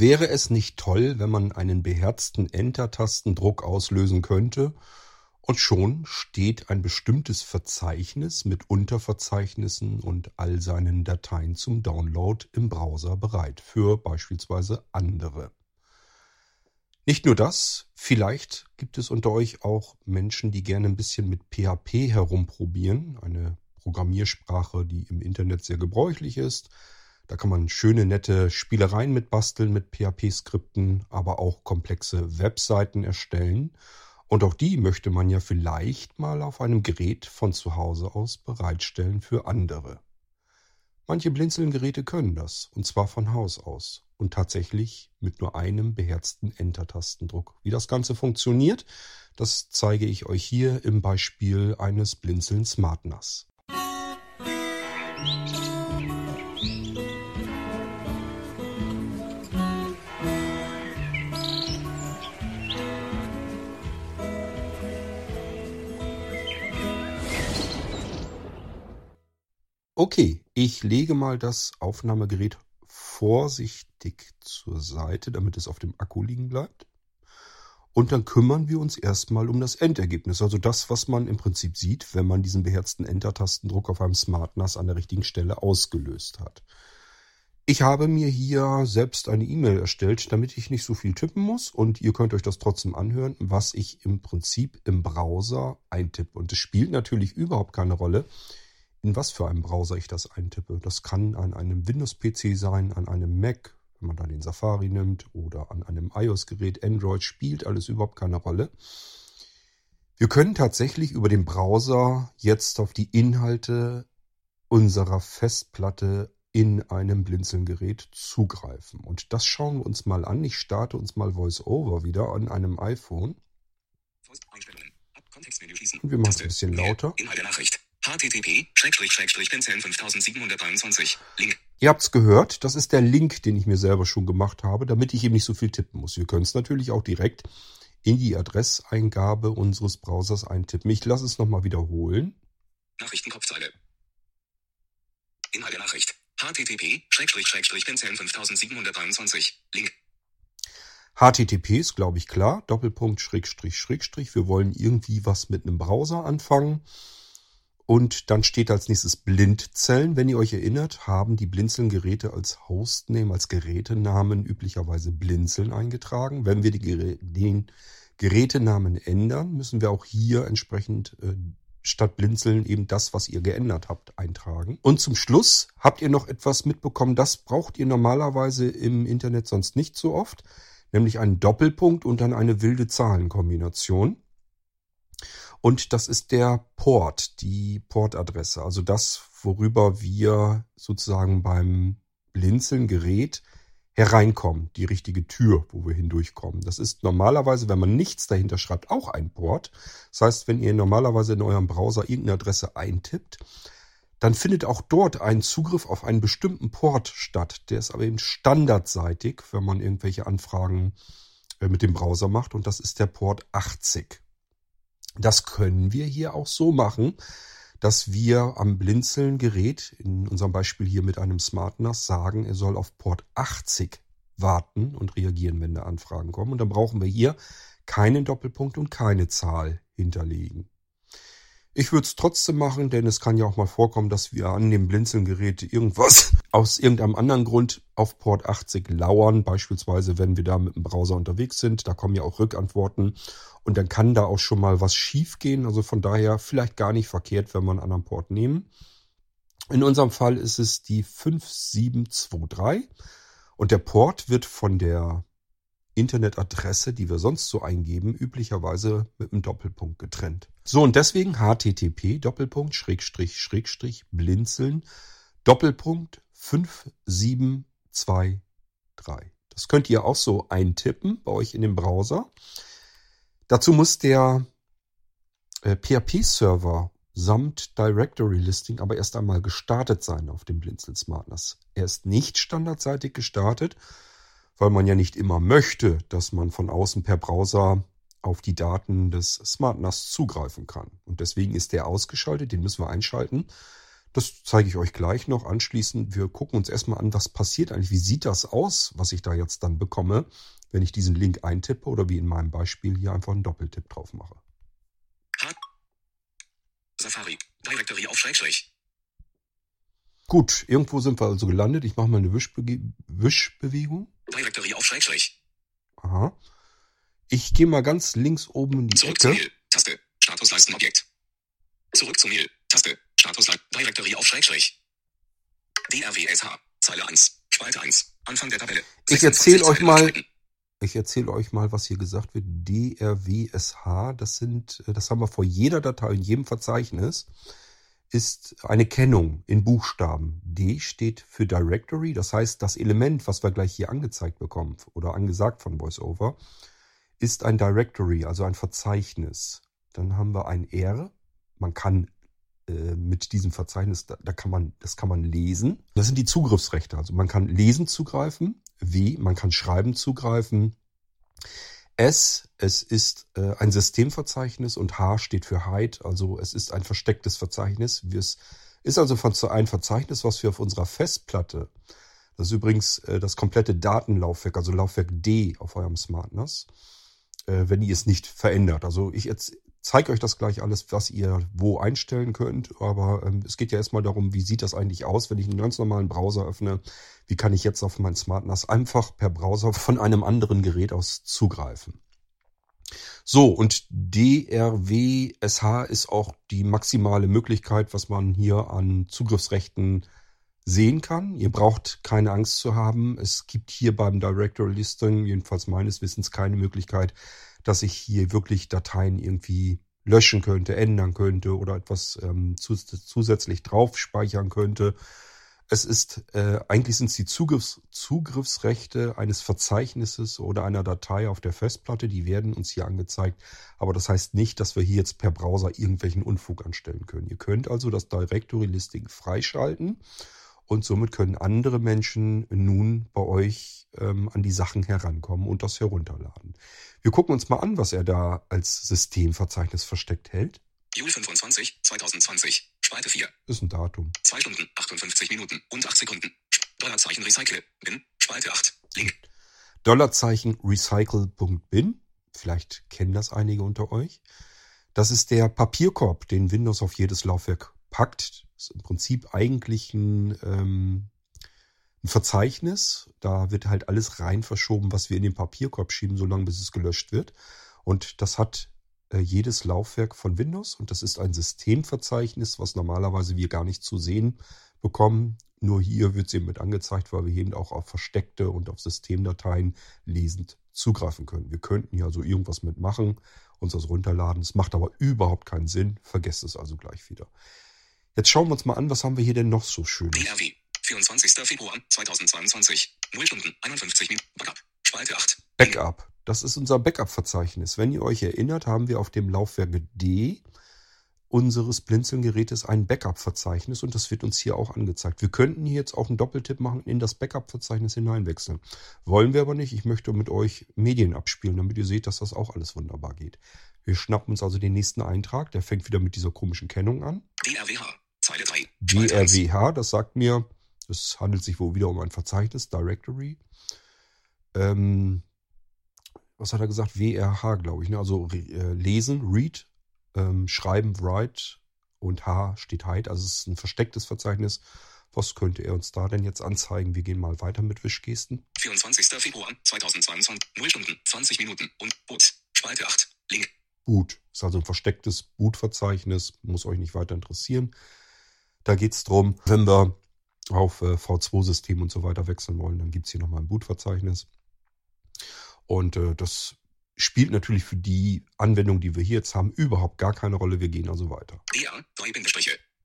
Wäre es nicht toll, wenn man einen beherzten Enter-Tastendruck auslösen könnte? Und schon steht ein bestimmtes Verzeichnis mit Unterverzeichnissen und all seinen Dateien zum Download im Browser bereit für beispielsweise andere. Nicht nur das, vielleicht gibt es unter euch auch Menschen, die gerne ein bisschen mit PHP herumprobieren, eine Programmiersprache, die im Internet sehr gebräuchlich ist. Da kann man schöne, nette Spielereien mitbasteln mit PHP-Skripten, aber auch komplexe Webseiten erstellen. Und auch die möchte man ja vielleicht mal auf einem Gerät von zu Hause aus bereitstellen für andere. Manche Blinzeln-Geräte können das, und zwar von Haus aus. Und tatsächlich mit nur einem beherzten Enter-Tastendruck. Wie das Ganze funktioniert, das zeige ich euch hier im Beispiel eines Blinzeln SmartNAS. Okay, ich lege mal das Aufnahmegerät vorsichtig zur Seite, damit es auf dem Akku liegen bleibt. Und dann kümmern wir uns erstmal um das Endergebnis, also das, was man im Prinzip sieht, wenn man diesen beherzten Enter-Tastendruck auf einem SmartNAS an der richtigen Stelle ausgelöst hat. Ich habe mir hier selbst eine E-Mail erstellt, damit ich nicht so viel tippen muss, und ihr könnt euch das trotzdem anhören, was ich im Prinzip im Browser eintippe. Und es spielt natürlich überhaupt keine Rolle, in was für einem Browser ich das eintippe. Das kann an einem Windows-PC sein, an einem Mac, wenn man da den Safari nimmt, oder an einem iOS-Gerät, Android, spielt alles überhaupt keine Rolle. Wir können tatsächlich über den Browser jetzt auf die Inhalte unserer Festplatte in einem Blinzeln-Gerät zugreifen. Und das schauen wir uns mal an. Ich starte uns mal Voice-Over wieder an einem iPhone. Und wir machen es ein bisschen lauter. http://blinzeln5723 Link. Ihr habt es gehört, das ist der Link, den ich mir selber schon gemacht habe, damit ich eben nicht so viel tippen muss. Ihr könnt es natürlich auch direkt in die Adresseingabe unseres Browsers eintippen. Ich lasse es nochmal wiederholen. Nachrichtenkopfzeile. Inhalt der Nachricht. http://blinzeln5723 Link. HTTP ist, glaube ich, klar. //. Wir wollen irgendwie was mit einem Browser anfangen. Und dann steht als nächstes Blinzeln. Wenn ihr euch erinnert, haben die Blinzeln-Geräte als Hostname, als Gerätenamen üblicherweise Blinzeln eingetragen. Wenn wir den Gerätenamen ändern, müssen wir auch hier entsprechend statt Blinzeln eben das, was ihr geändert habt, eintragen. Und zum Schluss habt ihr noch etwas mitbekommen, das braucht ihr normalerweise im Internet sonst nicht so oft, nämlich einen Doppelpunkt und dann eine wilde Zahlenkombination. Und das ist der Port, die Portadresse, also das, worüber wir sozusagen beim Blinzeln-Gerät hereinkommen, die richtige Tür, wo wir hindurchkommen. Das ist normalerweise, wenn man nichts dahinter schreibt, auch ein Port. Das heißt, wenn ihr normalerweise in eurem Browser irgendeine Adresse eintippt, dann findet auch dort ein Zugriff auf einen bestimmten Port statt. Der ist aber eben standardseitig, wenn man irgendwelche Anfragen mit dem Browser macht, und das ist der Port 80. Das können wir hier auch so machen, dass wir am Blinzeln-Gerät, in unserem Beispiel hier mit einem SmartNAS, sagen, er soll auf Port 80 warten und reagieren, wenn da Anfragen kommen. Und dann brauchen wir hier keinen Doppelpunkt und keine Zahl hinterlegen. Ich würde es trotzdem machen, denn es kann ja auch mal vorkommen, dass wir an dem Blinzeln-Gerät irgendwas aus irgendeinem anderen Grund auf Port 80 lauern. Beispielsweise, wenn wir da mit dem Browser unterwegs sind, da kommen ja auch Rückantworten. Und dann kann da auch schon mal was schief gehen. Also von daher vielleicht gar nicht verkehrt, wenn wir einen anderen Port nehmen. In unserem Fall ist es die 5723. Und der Port wird von der Internetadresse, die wir sonst so eingeben, üblicherweise mit einem Doppelpunkt getrennt. So, und deswegen http://blinzeln.5723. Das könnt ihr auch so eintippen bei euch in dem Browser. Dazu muss der PHP-Server samt Directory-Listing aber erst einmal gestartet sein auf dem Blinzeln SmartNAS. Er ist nicht standardseitig gestartet, weil man ja nicht immer möchte, dass man von außen per Browser auf die Daten des SmartNAS zugreifen kann. Und deswegen ist der ausgeschaltet, den müssen wir einschalten, Das zeige ich euch gleich noch. Anschließend, wir gucken uns erstmal an, was passiert eigentlich, wie sieht das aus, was ich da jetzt dann bekomme, wenn ich diesen Link eintippe oder wie in meinem Beispiel hier einfach einen Doppeltipp drauf mache. Safari, Directory auf Schrägstrich. Gut, irgendwo sind wir also gelandet. Ich mache mal eine Wischbewegung. Directory auf Schrägstrich. Aha. Ich gehe mal ganz links oben in die Ecke. Zurück zu Mail, Taste, Statusleistenobjekt. Zurück zu Mail, Taste, Statusleisten, Directory auf Schrägstrich. DRWSH, Zeile 1, Spalte 1, Anfang der Tabelle. Ich erzähle euch mal, was hier gesagt wird. DRWSH, das haben wir vor jeder Datei, in jedem Verzeichnis, ist eine Kennung in Buchstaben. D steht für Directory, das heißt, das Element, was wir gleich hier angezeigt bekommen oder angesagt von Voice-Over, ist ein Directory, also ein Verzeichnis. Dann haben wir ein R. Man kann mit diesem Verzeichnis, das kann man lesen. Das sind die Zugriffsrechte. Also man kann lesen zugreifen. W, man kann schreiben zugreifen. S, es ist ein Systemverzeichnis. Und H steht für Hide. Also es ist ein verstecktes Verzeichnis. Es ist also ein Verzeichnis, was wir auf unserer Festplatte, das ist übrigens das komplette Datenlaufwerk, also Laufwerk D auf eurem SmartNAS, wenn ihr es nicht verändert. Also ich zeige euch das gleich alles, was ihr wo einstellen könnt. Aber es geht ja erstmal darum, wie sieht das eigentlich aus, wenn ich einen ganz normalen Browser öffne. Wie kann ich jetzt auf mein SmartNAS einfach per Browser von einem anderen Gerät aus zugreifen? So, und DRWSH ist auch die maximale Möglichkeit, was man hier an Zugriffsrechten sehen kann. Ihr braucht keine Angst zu haben. Es gibt hier beim Directory-Listing, jedenfalls meines Wissens, keine Möglichkeit, dass ich hier wirklich Dateien irgendwie löschen könnte, ändern könnte oder etwas zusätzlich drauf speichern könnte. Es ist, eigentlich sind es die Zugriffsrechte eines Verzeichnisses oder einer Datei auf der Festplatte, die werden uns hier angezeigt. Aber das heißt nicht, dass wir hier jetzt per Browser irgendwelchen Unfug anstellen können. Ihr könnt also das Directory-Listing freischalten und somit können andere Menschen nun bei euch an die Sachen herankommen und das herunterladen. Wir gucken uns mal an, was er da als Systemverzeichnis versteckt hält. Juli 25, 2020, Spalte 4. Ist ein Datum. 2 Stunden, 58 Minuten und 8 Sekunden. $ Recycle, bin, Spalte 8, Link. $ Recycle.bin, vielleicht kennen das einige unter euch. Das ist der Papierkorb, den Windows auf jedes Laufwerk packt. Das ist im Prinzip eigentlich ein Verzeichnis. Da wird halt alles rein verschoben, was wir in den Papierkorb schieben, solange bis es gelöscht wird. Und das hat jedes Laufwerk von Windows. Und das ist ein Systemverzeichnis, was normalerweise wir gar nicht zu sehen bekommen. Nur hier wird es eben mit angezeigt, weil wir eben auch auf versteckte und auf Systemdateien lesend zugreifen können. Wir könnten hier also irgendwas mitmachen, uns das runterladen. Es macht aber überhaupt keinen Sinn. Vergesst es also gleich wieder. Jetzt schauen wir uns mal an, was haben wir hier denn noch so schön. DRW. 24. Februar 2022, 0 Stunden, 51 Minuten, Backup, Spalte 8. Backup, das ist unser Backup-Verzeichnis. Wenn ihr euch erinnert, haben wir auf dem Laufwerk D unseres Blinzeln-Gerätes ein Backup-Verzeichnis und das wird uns hier auch angezeigt. Wir könnten hier jetzt auch einen Doppeltipp machen, in das Backup-Verzeichnis hineinwechseln. Wollen wir aber nicht. Ich möchte mit euch Medien abspielen, damit ihr seht, dass das auch alles wunderbar geht. Wir schnappen uns also den nächsten Eintrag. Der fängt wieder mit dieser komischen Kennung an. DRWH, Zeile 3. DRWH, das sagt mir... Es handelt sich wohl wieder um ein Verzeichnis, Directory. Was hat er gesagt? WRH, glaube ich. Ne? Also lesen, read, schreiben, write und H steht hide. Also es ist ein verstecktes Verzeichnis. Was könnte er uns da denn jetzt anzeigen? Wir gehen mal weiter mit Wischgesten. 24. Februar 2022, 0 Stunden, 20 Minuten und Boot, Spalte 8, Link. Boot, ist also ein verstecktes Boot-Verzeichnis, muss euch nicht weiter interessieren. Da geht es darum, wenn wir auf V2-System und so weiter wechseln wollen, dann gibt es hier nochmal ein Boot-Verzeichnis. Und das spielt natürlich für die Anwendung, die wir hier jetzt haben, überhaupt gar keine Rolle. Wir gehen also weiter.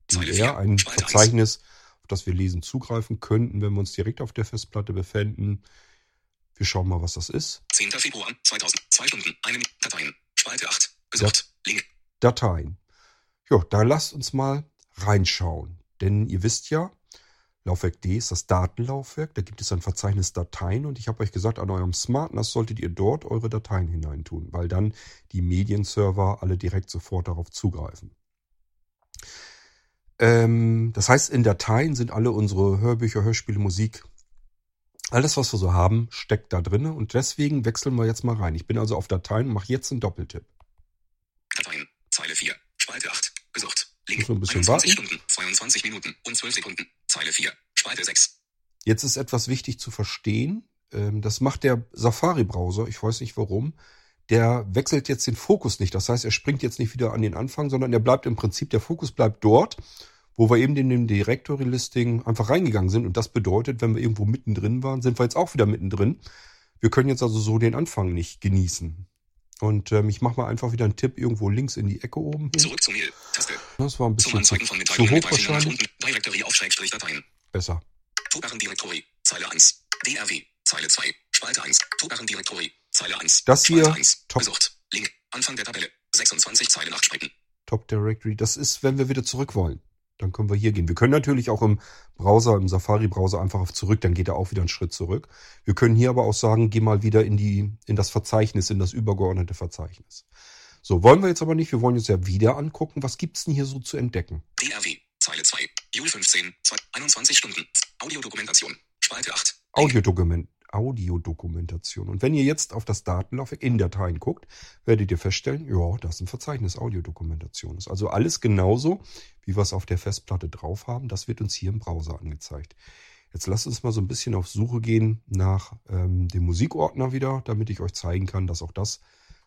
DR, ein Verzeichnis, auf das wir lesen zugreifen könnten, wenn wir uns direkt auf der Festplatte befänden. Wir schauen mal, was das ist. 10. Februar 2002 Stunden, einem Dateien, Spalte 8, gesucht, Link. Dateien. Jo, da lasst uns mal reinschauen. Denn ihr wisst ja, Laufwerk D ist das Datenlaufwerk, da gibt es ein Verzeichnis Dateien und ich habe euch gesagt, an eurem SmartNAS solltet ihr dort eure Dateien hineintun, weil dann die Medienserver alle direkt sofort darauf zugreifen. Das heißt, in Dateien sind alle unsere Hörbücher, Hörspiele, Musik, alles, was wir so haben, steckt da drin. Und deswegen wechseln wir jetzt mal rein. Ich bin also auf Dateien und mache jetzt einen Doppeltipp. Dateien, Zeile 4, Spalte 8, gesucht. Link, 21 Stunden, 22 Minuten und 12 Sekunden. Zeile 4, Spalte 6. Jetzt ist etwas wichtig zu verstehen. Das macht der Safari-Browser, ich weiß nicht warum. Der wechselt jetzt den Fokus nicht. Das heißt, er springt jetzt nicht wieder an den Anfang, sondern er bleibt im Prinzip, der Fokus bleibt dort, wo wir eben in dem Directory-Listing einfach reingegangen sind. Und das bedeutet, wenn wir irgendwo mittendrin waren, sind wir jetzt auch wieder mittendrin. Wir können jetzt also so den Anfang nicht genießen. Und ich mache mal einfach wieder einen Tipp irgendwo links in die Ecke oben hin. Zurück zum Mail. Taste. Das war ein bisschen zu hoch wahrscheinlich. Directory auf Schrägstrich Dateien. Besser. Tobaren Directory, Zeile 1. DRW, Zeile 2. Spalte 1. Tobaren Directory, Zeile 1. Das hier, Spalte 1. Top. Besucht. Link. Anfang der Tabelle. 26 Zeile nachsprechen. Top Directory. Das ist, wenn wir wieder zurück wollen. Dann können wir hier gehen. Wir können natürlich auch im Browser, im Safari-Browser einfach auf zurück, dann geht er auch wieder einen Schritt zurück. Wir können hier aber auch sagen, geh mal wieder in das Verzeichnis, in das übergeordnete Verzeichnis. So, wollen wir jetzt aber nicht. Wir wollen uns ja wieder angucken, was gibt's denn hier so zu entdecken? DRW, Zeile 2, Juli 15, 21 Stunden, Audiodokumentation, Spalte 8. Audiodokumentation. Und wenn ihr jetzt auf das Datenlaufwerk in Dateien guckt, werdet ihr feststellen, ja, das ist ein Verzeichnis Audiodokumentation. Ist also alles genauso, wie wir es auf der Festplatte drauf haben. Das wird uns hier im Browser angezeigt. Jetzt lasst uns mal so ein bisschen auf Suche gehen nach dem Musikordner wieder, damit ich euch zeigen kann, dass auch das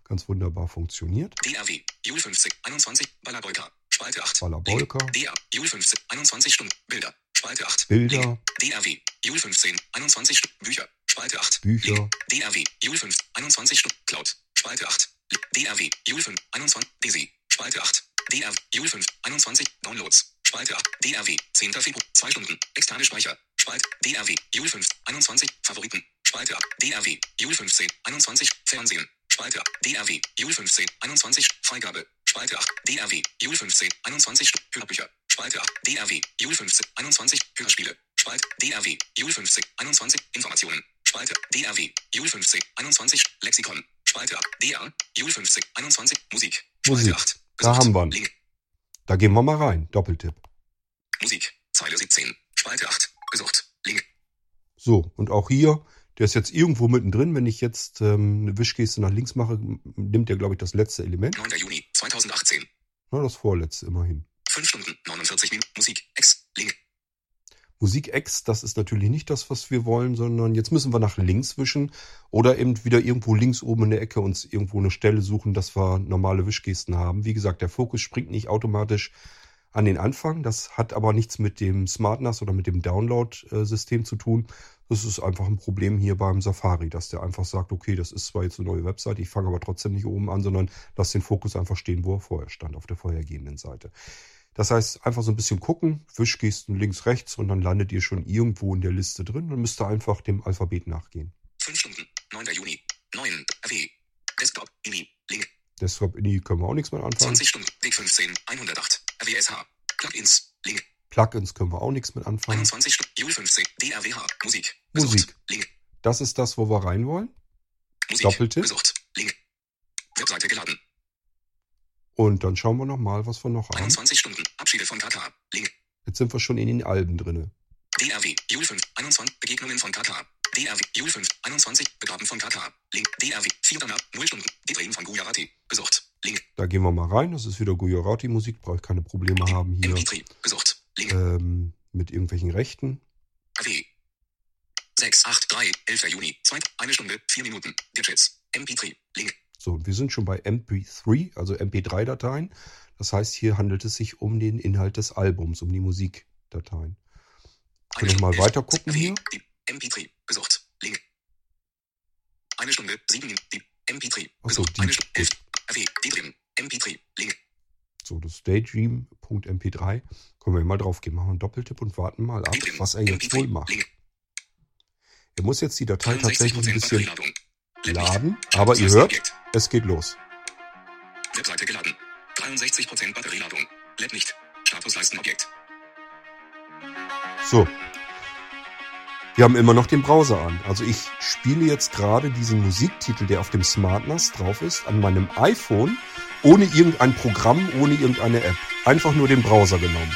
ganz wunderbar funktioniert. DRW, Juli 15, 21, Ballabolka, Spalte 8. Ballabolka. DRW, Juli 15, 21 Stunden, Bilder, Spalte 8. Bilder. DRW, Juli 15, 21 Stunden, Bücher. Spalte 8. Bücher. DRW, Juli 5, 21 Stunden. Cloud. Spalte 8. DRW, Juli 5, 21. Desi. Spalte 8. DRW, Juli 5, 21. Downloads. Spalte 8. DRW, 10. Februar. 2 Stunden. Externe Speicher. Spalte. DRW, Juli 5, 21. Favoriten. Spalte 8. DRW, Juli 15, 21. Fernsehen. Spalte 8. DRW, Juli 15, 21. Freigabe. Spalte 8. DRW, Juli 15, 21. Hörbücher. Spalte 8. DRW, Juli 15, 21. Hörspiele. Spalte. DRW, Juli 15, 21. Informationen. Spalte DRW, Juli 15, 21, Lexikon, Spalte DR, Juli 15, 21, Musik, Spalte 8. Da haben wir ihn. Da gehen wir mal rein, Doppeltipp. Musik, Zeile 17, Spalte 8, gesucht, Link. So, und auch hier, der ist jetzt irgendwo mittendrin. Wenn ich jetzt eine Wischgeste nach links mache, nimmt der, glaube ich, das letzte Element. 9. Juni 2018. Na, das vorletzte immerhin. 5 Stunden, 49 Minuten, Musik, X, Link. Musik X, das ist natürlich nicht das, was wir wollen, sondern jetzt müssen wir nach links wischen oder eben wieder irgendwo links oben in der Ecke uns irgendwo eine Stelle suchen, dass wir normale Wischgesten haben. Wie gesagt, der Fokus springt nicht automatisch an den Anfang. Das hat aber nichts mit dem SmartNAS oder mit dem Download-System zu tun. Das ist einfach ein Problem hier beim Safari, dass der einfach sagt, okay, das ist zwar jetzt eine neue Webseite, ich fange aber trotzdem nicht oben an, sondern lass den Fokus einfach stehen, wo er vorher stand, auf der vorhergehenden Seite. Das heißt, einfach so ein bisschen gucken, Wischgesten links, rechts und dann landet ihr schon irgendwo in der Liste drin und müsst da einfach dem Alphabet nachgehen. 5 Stunden, 9. Juni, 9, AW, Desktop, INI, Link. Desktop, INI können wir auch nichts mehr anfangen. 20 Stunden, Weg 15, 108, AWSH, Plugins, Link. Plugins können wir auch nichts mit anfangen. 21 Stunden, Juli 15, DRWH, Musik, besucht, Musik, Link. Das ist das, wo wir rein wollen. Musik, Doppeltipp, besucht, Link. Webseite geladen. Und dann schauen wir nochmal, was wir noch haben. 21 Stunden, Abschiede von KK, Link. Jetzt sind wir schon in den Alben drin. DRW, Juli 5, 21, Begegnungen von KK. DRW, Juli 5, 21, Begraben von KK, Link. DRW, 4 danach, 0 Stunden, Gedrehen von Gujarati, besucht, Link. Da gehen wir mal rein, das ist wieder Gujarati-Musik, brauche ich keine Probleme haben hier. MP3, besucht, Link. Mit irgendwelchen Rechten. AW, 6, 8, 3, 11. Juni, 2, 1 Stunde, 4 Minuten, Digits, MP3, Link. So, und wir sind schon bei MP3, also MP3-Dateien. Das heißt, hier handelt es sich um den Inhalt des Albums, um die Musikdateien. Können wir mal weiter gucken hier? MP3 besucht. Link. 1 Stunde 7 Minuten. MP3 besucht. 1 Stunde 11. Daydream. MP3. Link. So, das Daydream.mp3. Können wir mal draufgehen, machen einen Doppeltipp und warten mal ab, was er jetzt wohl macht. Er muss jetzt die Datei tatsächlich ein bisschen laden, aber ihr hört, es geht los. Webseite geladen. 63% Batterieladung. LED nicht. Statusleistenobjekt. So. Wir haben immer noch den Browser an. Also ich spiele jetzt gerade diesen Musiktitel, der auf dem SmartNAS drauf ist, an meinem iPhone, ohne irgendein Programm, ohne irgendeine App. Einfach nur den Browser genommen.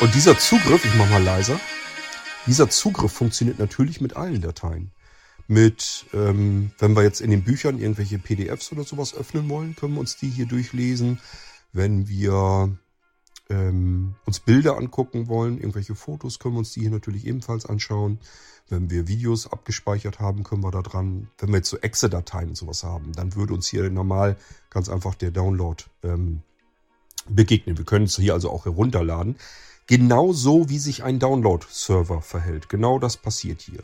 Und dieser Zugriff, ich mach mal leiser, dieser Zugriff funktioniert natürlich mit allen Dateien. Mit, wenn wir jetzt in den Büchern irgendwelche PDFs oder sowas öffnen wollen, können wir uns die hier durchlesen. Wenn wir uns Bilder angucken wollen, irgendwelche Fotos, können wir uns die hier natürlich ebenfalls anschauen. Wenn wir Videos abgespeichert haben, können wir da dran, wenn wir jetzt so Exe-Dateien und sowas haben, dann würde uns hier normal ganz einfach der Download begegnen. Wir können es hier also auch herunterladen. Genauso wie sich ein Download-Server verhält. Genau das passiert hier.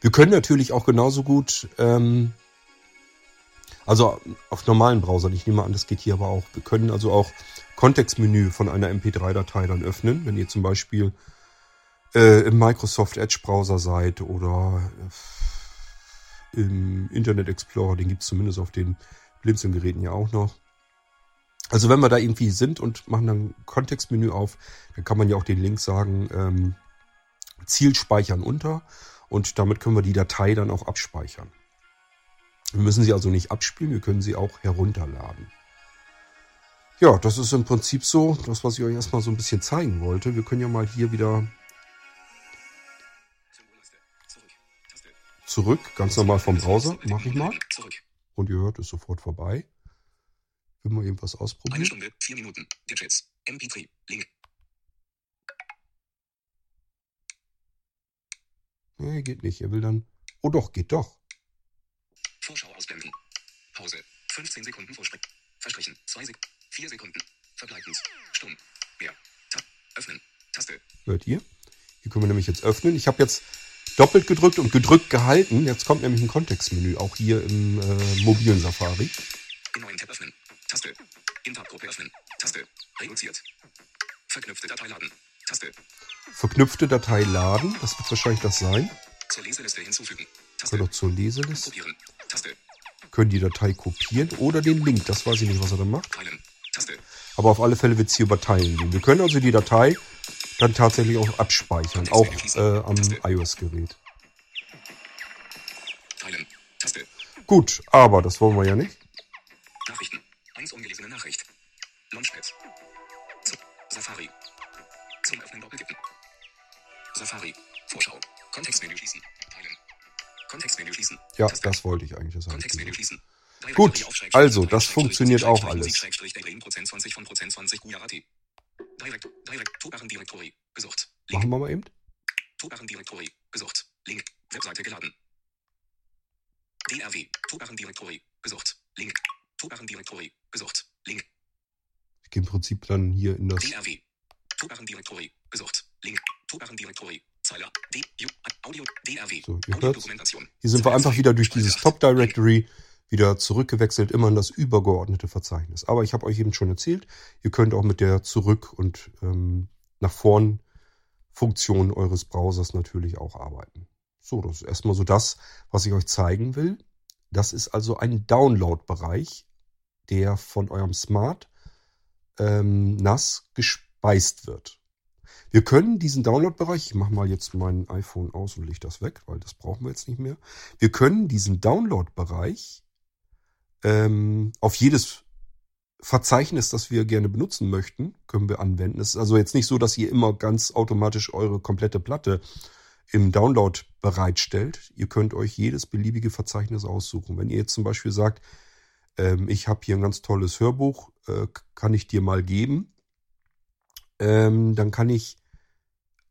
Wir können natürlich auch genauso gut, also auf normalen Browsern, ich nehme an, das geht hier aber auch, wir können also auch Kontextmenü von einer MP3-Datei dann öffnen, wenn ihr zum Beispiel im Microsoft Edge Browser seid oder im Internet Explorer, den gibt es zumindest auf den Blinzeln-Geräten ja auch noch. Also wenn wir da irgendwie sind und machen dann Kontextmenü auf, dann kann man ja auch den Link sagen, Ziel speichern unter und damit können wir die Datei dann auch abspeichern. Wir müssen sie also nicht abspielen, wir können sie auch herunterladen. Ja, das ist im Prinzip so, das, was ich euch erstmal so ein bisschen zeigen wollte. Wir können ja mal hier wieder zurück, ganz normal vom Browser, mache ich mal. Und ihr hört, ist sofort vorbei. Ich will mal irgendwas ausprobieren. 1 Stunde, 4 Minuten, Gadgets, MP3, Link. Nee, geht nicht, er will dann... Oh doch, geht doch. Vorschau ausblenden. Pause, 15 Sekunden Vorsprung. Versprechen, 4 Sekunden. Verbleibend, stumm, mehr, Tab, öffnen, Taste. Hört ihr? Hier können wir nämlich jetzt öffnen. Ich habe jetzt doppelt gedrückt und gedrückt gehalten. Jetzt kommt nämlich ein Kontextmenü, auch hier im mobilen Safari. In neuen Tab öffnen, Taste. In Tab-Gruppe öffnen, Taste. Reduziert. Verknüpfte Datei laden, Taste. Verknüpfte Datei laden, das wird wahrscheinlich das sein. Zur Leseliste hinzufügen, Taste. Können auch zur Leseliste. Kopieren, Taste. Können die Datei kopieren oder den Link, das weiß ich nicht, was er da macht. Teilen, Taste. Aber auf alle Fälle wird es hier über Teilen gehen. Wir können also die Datei dann tatsächlich auch abspeichern, auch am iOS-Gerät. Teilen, Taste. Gut, aber das wollen wir ja nicht. Nachrichten, 1 ungelesene Nachricht. Launchpad. Safari. Zum Öffnen doppeltippen. Safari. Vorschau. Kontextmenü schließen. Teilen. Kontextmenü schließen. Ja, das wollte ich eigentlich. Das Kontextmenü schließen. Gut, also das funktioniert auch alles. Machen wir mal eben. Directory gesucht. Link. Webseite geladen. DRW. Directory gesucht. Link. Directory gesucht. Link. Ich gehe im Prinzip dann hier in das DRW. Directory gesucht. Link. Directory. Zeiler. Audio. DRW. So, Dokumentation. Hier sind wir einfach wieder durch dieses Top Directory wieder zurückgewechselt, immer in das übergeordnete Verzeichnis. Aber ich habe euch eben schon erzählt, ihr könnt auch mit der Zurück- und nach vorn Funktion eures Browsers natürlich auch arbeiten. So, das ist erstmal so das, was ich euch zeigen will. Das ist also ein Download-Bereich, der von eurem Smart NAS gespeist wird. Wir können diesen Download-Bereich, ich mache mal jetzt mein iPhone aus und lege das weg, weil das brauchen wir jetzt nicht mehr. Wir können diesen Download-Bereich auf jedes Verzeichnis, das wir gerne benutzen möchten, können wir anwenden. Es ist also jetzt nicht so, dass ihr immer ganz automatisch eure komplette Platte im Download bereitstellt. Ihr könnt euch jedes beliebige Verzeichnis aussuchen. Wenn ihr jetzt zum Beispiel sagt, ich habe hier ein ganz tolles Hörbuch, kann ich dir mal geben, dann kann ich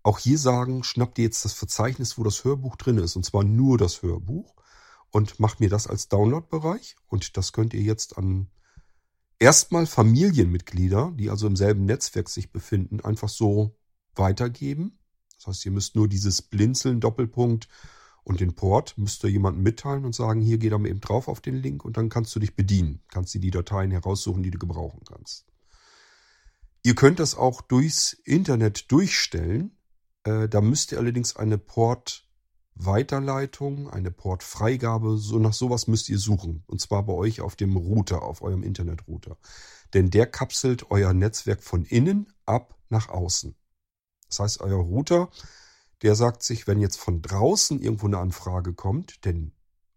auch hier sagen, schnapp dir jetzt das Verzeichnis, wo das Hörbuch drin ist, und zwar nur das Hörbuch. Und macht mir das als Download-Bereich. Und das könnt ihr jetzt an erstmal Familienmitglieder, die also im selben Netzwerk sich befinden, einfach so weitergeben. Das heißt, ihr müsst nur dieses Blinzeln, Doppelpunkt und den Port, müsst ihr jemandem mitteilen und sagen, hier geht er mal eben drauf auf den Link und dann kannst du dich bedienen. Kannst dir die Dateien heraussuchen, die du gebrauchen kannst. Ihr könnt das auch durchs Internet durchstellen. Da müsst ihr allerdings eine Port Weiterleitung, eine Portfreigabe, so nach sowas müsst ihr suchen. Und zwar bei euch auf dem Router, auf eurem Internetrouter. Denn der kapselt euer Netzwerk von innen ab nach außen. Das heißt, euer Router, der sagt sich, wenn jetzt von draußen irgendwo eine Anfrage kommt, denn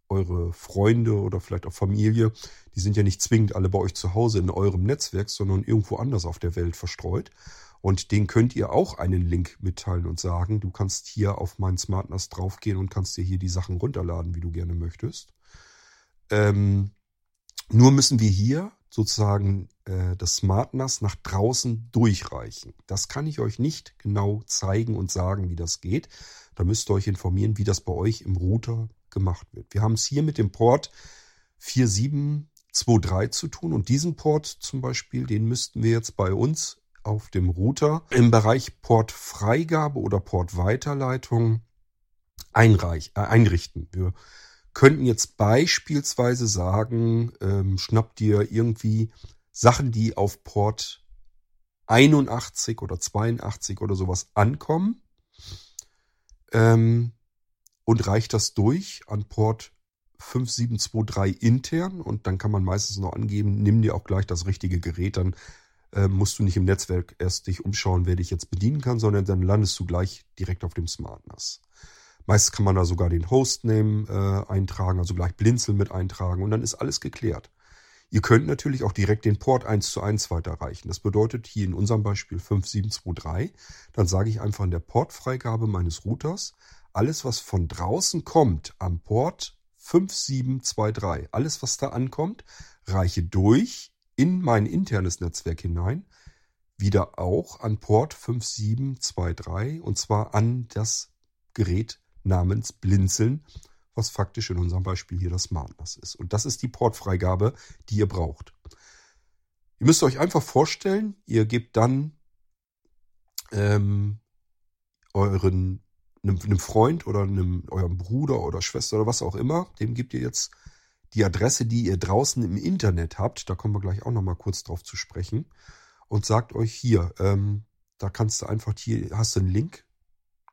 eure Freunde oder vielleicht auch Familie, die sind ja nicht zwingend alle bei euch zu Hause in eurem Netzwerk, sondern irgendwo anders auf der Welt verstreut. Und den könnt ihr auch einen Link mitteilen und sagen, du kannst hier auf meinen SmartNAS draufgehen und kannst dir hier die Sachen runterladen, wie du gerne möchtest. Nur müssen wir hier sozusagen das SmartNAS nach draußen durchreichen. Das kann ich euch nicht genau zeigen und sagen, wie das geht. Da müsst ihr euch informieren, wie das bei euch im Router gemacht wird. Wir haben es hier mit dem Port 4723 zu tun und diesen Port zum Beispiel, den müssten wir jetzt bei uns auf dem Router im Bereich Portfreigabe oder Portweiterleitung einrichten. Wir könnten jetzt beispielsweise sagen, schnapp dir irgendwie Sachen, die auf Port 81 oder 82 oder sowas ankommen und reich das durch an Port 5723 intern und dann kann man meistens noch angeben, nimm dir auch gleich das richtige Gerät, dann musst du nicht im Netzwerk erst dich umschauen, wer dich jetzt bedienen kann, sondern dann landest du gleich direkt auf dem SmartNAS. Meistens kann man da sogar den Hostname eintragen, also gleich Blinzeln mit eintragen und dann ist alles geklärt. Ihr könnt natürlich auch direkt den Port 1:1 weiterreichen. Das bedeutet hier in unserem Beispiel 5723, dann sage ich einfach in der Portfreigabe meines Routers, alles was von draußen kommt am Port 5723, alles was da ankommt, reiche durch in mein internes Netzwerk hinein, wieder auch an Port 5723 und zwar an das Gerät namens Blinzeln, was faktisch in unserem Beispiel hier das SmartNAS ist. Und das ist die Portfreigabe, die ihr braucht. Ihr müsst euch einfach vorstellen, ihr gebt dann einem Freund oder eurem Bruder oder Schwester oder was auch immer, dem gebt ihr jetzt die Adresse, die ihr draußen im Internet habt, da kommen wir gleich auch nochmal kurz drauf zu sprechen, und sagt euch hier, da kannst du einfach, hier hast du einen Link,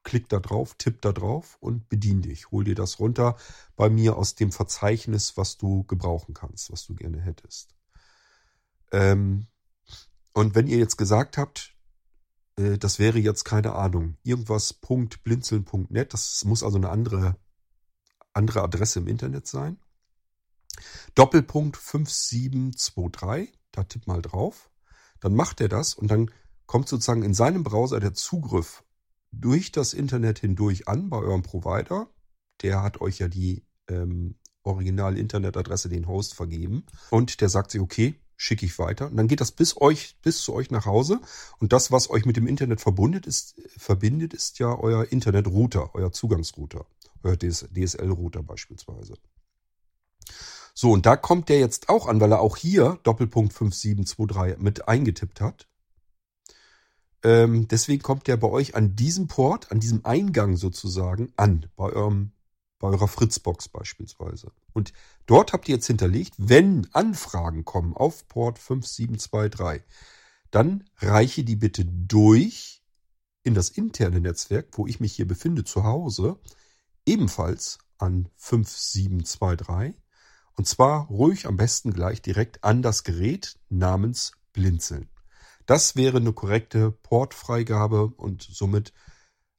klick da drauf, tipp da drauf und bedien dich. Hol dir das runter bei mir aus dem Verzeichnis, was du gebrauchen kannst, was du gerne hättest. Und wenn ihr jetzt gesagt habt, das wäre jetzt keine Ahnung, irgendwas.blinzeln.net, das muss also eine andere Adresse im Internet sein. Doppelpunkt 5723, da tipp mal drauf, dann macht er das und dann kommt sozusagen in seinem Browser der Zugriff durch das Internet hindurch an bei eurem Provider, der hat euch ja die originale Internetadresse, den Host vergeben und der sagt sich, okay, schicke ich weiter und dann geht das bis zu euch nach Hause und das, was euch mit dem Internet verbindet, ist ja euer Internetrouter, euer Zugangsrouter, euer DSL-Router beispielsweise. So, und da kommt der jetzt auch an, weil er auch hier Doppelpunkt 5723 mit eingetippt hat. Deswegen kommt der bei euch an diesem Port, an diesem Eingang sozusagen an, bei eurer Fritzbox beispielsweise. Und dort habt ihr jetzt hinterlegt, wenn Anfragen kommen auf Port 5723, dann reiche die bitte durch in das interne Netzwerk, wo ich mich hier befinde, zu Hause, ebenfalls an 5723. Und zwar ruhig am besten gleich direkt an das Gerät namens Blinzeln. Das wäre eine korrekte Portfreigabe und somit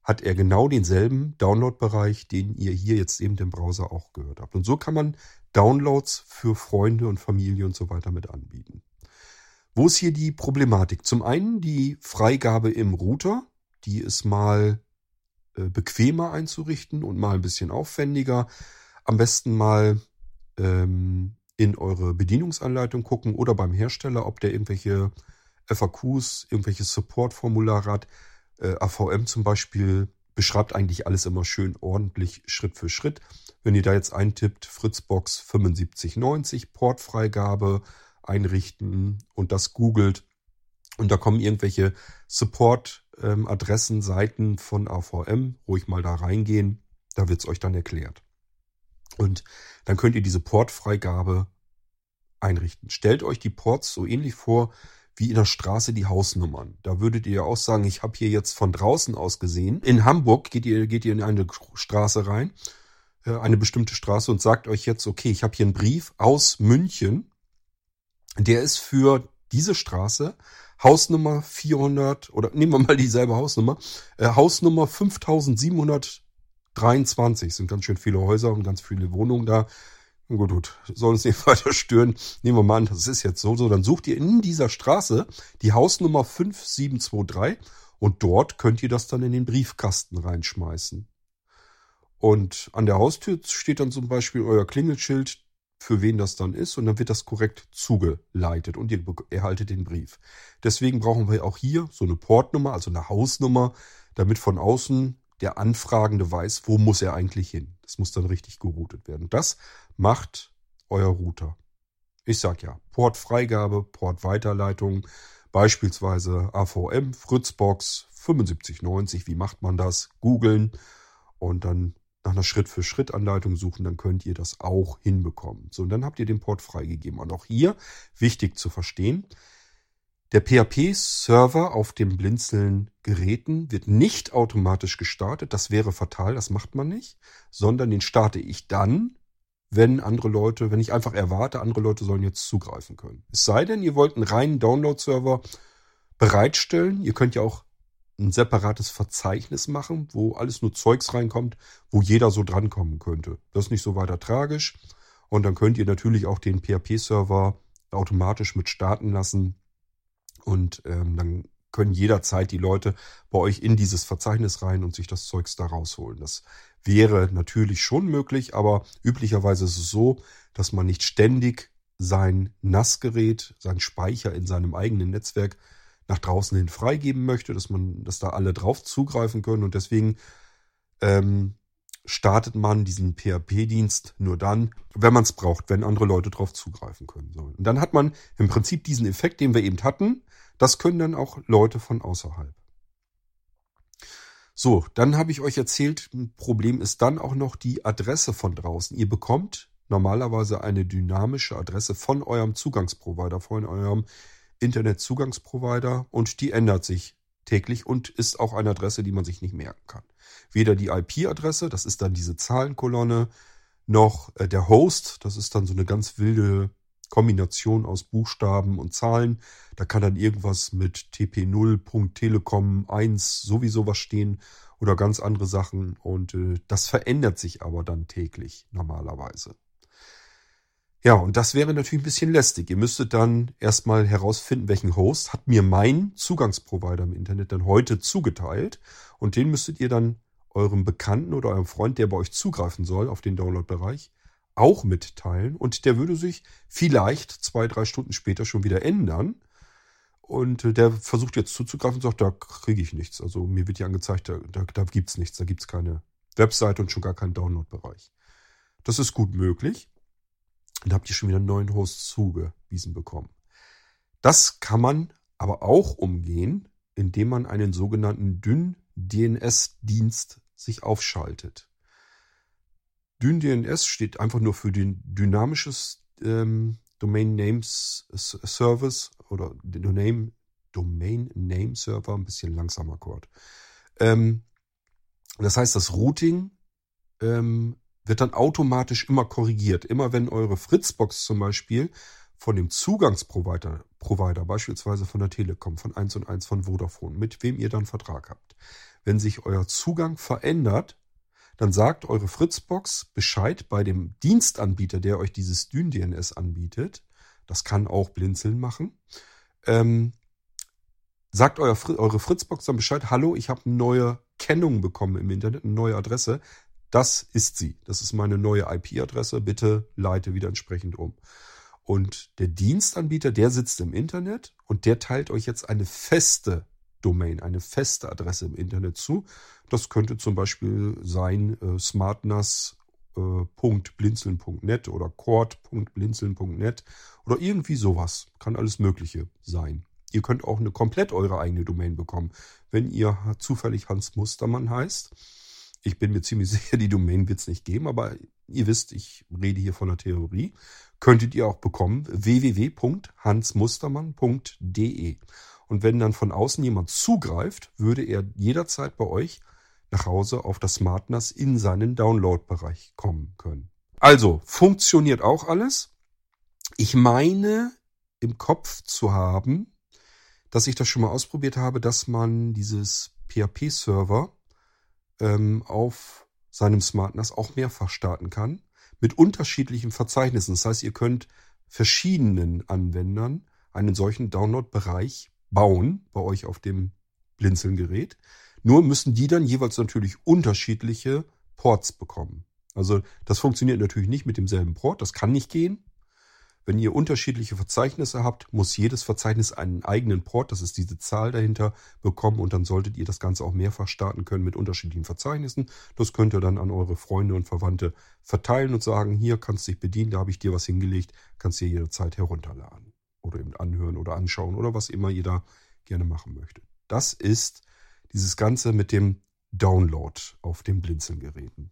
hat er genau denselben Download-Bereich, den ihr hier jetzt eben im Browser auch gehört habt. Und so kann man Downloads für Freunde und Familie und so weiter mit anbieten. Wo ist hier die Problematik? Zum einen die Freigabe im Router, die ist mal bequemer einzurichten und mal ein bisschen aufwendiger. Am besten mal in eure Bedienungsanleitung gucken oder beim Hersteller, ob der irgendwelche FAQs, irgendwelche Support-Formulare hat. AVM zum Beispiel beschreibt eigentlich alles immer schön ordentlich Schritt für Schritt. Wenn ihr da jetzt eintippt, Fritzbox 7590, Portfreigabe einrichten und das googelt und da kommen irgendwelche Support-Adressen, Seiten von AVM, ruhig mal da reingehen, da wird es euch dann erklärt. Und dann könnt ihr diese Portfreigabe einrichten. Stellt euch die Ports so ähnlich vor wie in der Straße die Hausnummern. Da würdet ihr ja auch sagen, ich habe hier jetzt von draußen aus gesehen. In Hamburg geht ihr in eine Straße rein, eine bestimmte Straße und sagt euch jetzt, okay, ich habe hier einen Brief aus München. Der ist für diese Straße Hausnummer 400 oder nehmen wir mal dieselbe Hausnummer. Hausnummer 5700. 23 sind ganz schön viele Häuser und ganz viele Wohnungen da. Gut, soll uns nicht weiter stören. Nehmen wir mal an, das ist jetzt so. Dann sucht ihr in dieser Straße die Hausnummer 5723 und dort könnt ihr das dann in den Briefkasten reinschmeißen. Und an der Haustür steht dann zum Beispiel euer Klingelschild, für wen das dann ist, und dann wird das korrekt zugeleitet und ihr erhaltet den Brief. Deswegen brauchen wir auch hier so eine Portnummer, also eine Hausnummer, damit von außen der Anfragende weiß, wo muss er eigentlich hin. Das muss dann richtig geroutet werden. Das macht euer Router. Ich sage ja, Portfreigabe, Portweiterleitung, beispielsweise AVM, Fritzbox, 7590, wie macht man das? Googeln und dann nach einer Schritt-für-Schritt-Anleitung suchen, dann könnt ihr das auch hinbekommen. So, und dann habt ihr den Port freigegeben. Und auch hier, wichtig zu verstehen, der PHP-Server auf den Blinzeln-Geräten wird nicht automatisch gestartet. Das wäre fatal, das macht man nicht. Sondern den starte ich dann, wenn ich einfach erwarte, andere Leute sollen jetzt zugreifen können. Es sei denn, ihr wollt einen reinen Download-Server bereitstellen. Ihr könnt ja auch ein separates Verzeichnis machen, wo alles nur Zeugs reinkommt, wo jeder so drankommen könnte. Das ist nicht so weiter tragisch. Und dann könnt ihr natürlich auch den PHP-Server automatisch mit starten lassen. Und dann können jederzeit die Leute bei euch in dieses Verzeichnis rein und sich das Zeugs da rausholen. Das wäre natürlich schon möglich, aber üblicherweise ist es so, dass man nicht ständig sein NAS-Gerät, seinen Speicher in seinem eigenen Netzwerk nach draußen hin freigeben möchte, dass da alle drauf zugreifen können. Und deswegen startet man diesen PHP-Dienst nur dann, wenn man es braucht, wenn andere Leute drauf zugreifen können sollen. Und dann hat man im Prinzip diesen Effekt, den wir eben hatten. Das können dann auch Leute von außerhalb. So, dann habe ich euch erzählt, ein Problem ist dann auch noch die Adresse von draußen. Ihr bekommt normalerweise eine dynamische Adresse von eurem Zugangsprovider, von eurem Internetzugangsprovider, und die ändert sich täglich und ist auch eine Adresse, die man sich nicht merken kann. Weder die IP-Adresse, das ist dann diese Zahlenkolonne, noch der Host, das ist dann so eine ganz wilde Kombination aus Buchstaben und Zahlen. Da kann dann irgendwas mit tp0.telekom1 sowieso was stehen oder ganz andere Sachen, und das verändert sich aber dann täglich normalerweise. Ja, und das wäre natürlich ein bisschen lästig. Ihr müsstet dann erstmal herausfinden, welchen Host hat mir mein Zugangsprovider im Internet dann heute zugeteilt. Und den müsstet ihr dann eurem Bekannten oder eurem Freund, der bei euch zugreifen soll auf den Download-Bereich, auch mitteilen. Und der würde sich vielleicht 2-3 Stunden später schon wieder ändern. Und der versucht jetzt zuzugreifen und sagt, da kriege ich nichts. Also mir wird ja angezeigt, da gibt's nichts. Da gibt's keine Webseite und schon gar keinen Download-Bereich. Das ist gut möglich. Und habt ihr schon wieder einen neuen Host zugewiesen bekommen. Das kann man aber auch umgehen, indem man einen sogenannten DynDNS-Dienst sich aufschaltet. DynDNS steht einfach nur für den dynamisches Domain Names Service oder Domain Name Server, ein bisschen langsamer Wort. Das heißt, das Routing wird dann automatisch immer korrigiert. Immer wenn eure Fritzbox zum Beispiel von dem Zugangsprovider, beispielsweise von der Telekom, von 1&1, von Vodafone, mit wem ihr dann Vertrag habt, wenn sich euer Zugang verändert, dann sagt eure Fritzbox Bescheid bei dem Dienstanbieter, der euch dieses DynDNS anbietet. Das kann auch Blinzeln machen. Sagt eure Fritzbox dann Bescheid, hallo, ich habe eine neue Kennung bekommen im Internet, eine neue Adresse. Das ist sie. Das ist meine neue IP-Adresse. Bitte leite wieder entsprechend um. Und der Dienstanbieter, der sitzt im Internet und der teilt euch jetzt eine feste Domain, eine feste Adresse im Internet zu. Das könnte zum Beispiel sein smartnas.blinzeln.net oder cord.blinzeln.net oder irgendwie sowas. Kann alles Mögliche sein. Ihr könnt auch eine komplett eure eigene Domain bekommen, wenn ihr zufällig Hans Mustermann heißt. Ich bin mir ziemlich sicher, die Domain wird es nicht geben, aber ihr wisst, ich rede hier von der Theorie. Könntet ihr auch bekommen, www.hansmustermann.de. Und wenn dann von außen jemand zugreift, würde er jederzeit bei euch nach Hause auf das SmartNAS in seinen Download-Bereich kommen können. Also, funktioniert auch alles. Ich meine, im Kopf zu haben, dass ich das schon mal ausprobiert habe, dass man dieses PHP-Server auf seinem SmartNAS auch mehrfach starten kann. mit unterschiedlichen Verzeichnissen. Das heißt, ihr könnt verschiedenen Anwendern einen solchen Download-Bereich bauen bei euch auf dem Blinzeln-Gerät. Nur müssen die dann jeweils natürlich unterschiedliche Ports bekommen. Also das funktioniert natürlich nicht mit demselben Port, das kann nicht gehen. Wenn ihr unterschiedliche Verzeichnisse habt, muss jedes Verzeichnis einen eigenen Port, das ist diese Zahl dahinter, bekommen. Und dann solltet ihr das Ganze auch mehrfach starten können mit unterschiedlichen Verzeichnissen. Das könnt ihr dann an eure Freunde und Verwandte verteilen und sagen, hier kannst du dich bedienen, da habe ich dir was hingelegt, kannst dir jederzeit herunterladen. Oder eben anhören oder anschauen oder was immer ihr da gerne machen möchtet. Das ist dieses Ganze mit dem Download auf den Blinzeln-Geräten.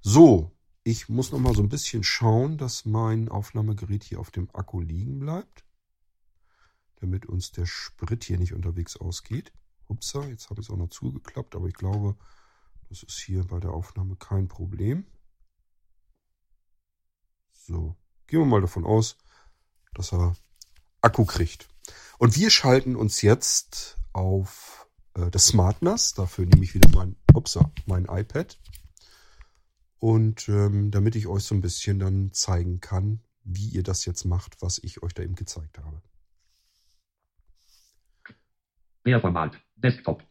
So, ich muss noch mal so ein bisschen schauen, dass mein Aufnahmegerät hier auf dem Akku liegen bleibt, damit uns der Sprit hier nicht unterwegs ausgeht. Upsa, jetzt habe ich es auch noch zugeklappt, aber ich glaube, das ist hier bei der Aufnahme kein Problem. So, gehen wir mal davon aus, dass er Akku kriegt. Und wir schalten uns jetzt auf das SmartNAS. Dafür nehme ich wieder mein iPad. Und damit ich euch so ein bisschen dann zeigen kann, wie ihr das jetzt macht, was ich euch da eben gezeigt habe. Querformat, Desktop.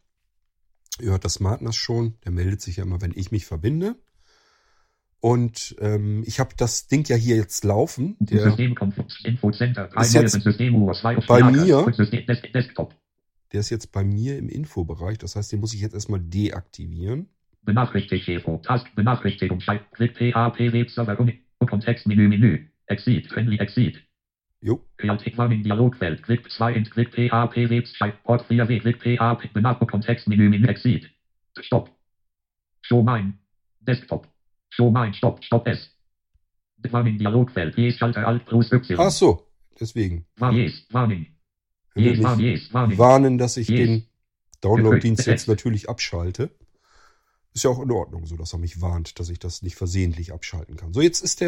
Ihr hört das SmartNAS schon, der meldet sich ja immer, wenn ich mich verbinde. Und ich habe das Ding ja hier jetzt laufen. Der ist jetzt bei mir. Der ist jetzt bei mir im Infobereich, das heißt, den muss ich jetzt erstmal deaktivieren. Benachrichtigung, Task-Benachrichtigung, Klick PHP-Webserver um Kontextmenü, Menü, Exit, Friendly Exit. Jo. Realtik Warning, Dialogfeld, Klick 2 und Klick PHP-Webserver, Port 4W, Klick PHP, Benachrichtigung, Kontextmenü, Menü, Exit. Stopp. Show mein. Desktop. Show mein, Stopp, Stopp S. Warning, Dialogfeld, Yes, Schalter, Alt, Plus, Y. Ach so, deswegen. Yes, Warning. Yes, Warning. Warnen, dass ich den Download-Dienst jetzt natürlich abschalte. Ist ja auch in Ordnung, so dass er mich warnt, dass ich das nicht versehentlich abschalten kann. So, jetzt ist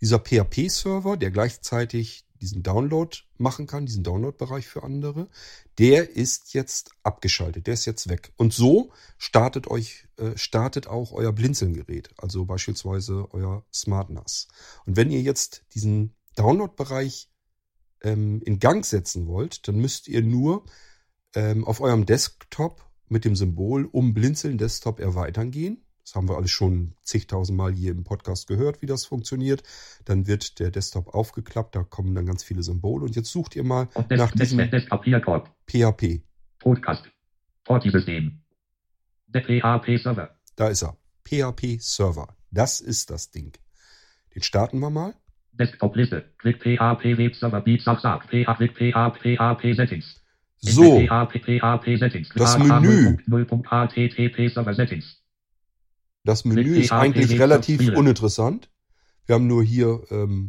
dieser PHP-Server, der gleichzeitig diesen Download machen kann, diesen Download-Bereich für andere, der ist jetzt abgeschaltet, der ist jetzt weg. Und so startet auch euer Blinzeln-Gerät, also beispielsweise euer SmartNAS. Und wenn ihr jetzt diesen Download-Bereich in Gang setzen wollt, dann müsst ihr nur auf eurem Desktop mit dem Symbol um Blinzeln Desktop erweitern gehen. Das haben wir alles schon zigtausendmal hier im Podcast gehört, wie das funktioniert. Dann wird der Desktop aufgeklappt, da kommen dann ganz viele Symbole. Und jetzt sucht ihr mal nach diesem PHP. Podcast. Portisystem. Der PHP-Server. Da ist er. PHP-Server. Das ist das Ding. Den starten wir mal. Desktop-Liste. Klick PHP-Webserver. Bietsack. PHP-Settings. So, das Menü. Das Menü ist eigentlich relativ uninteressant. Wir haben nur hier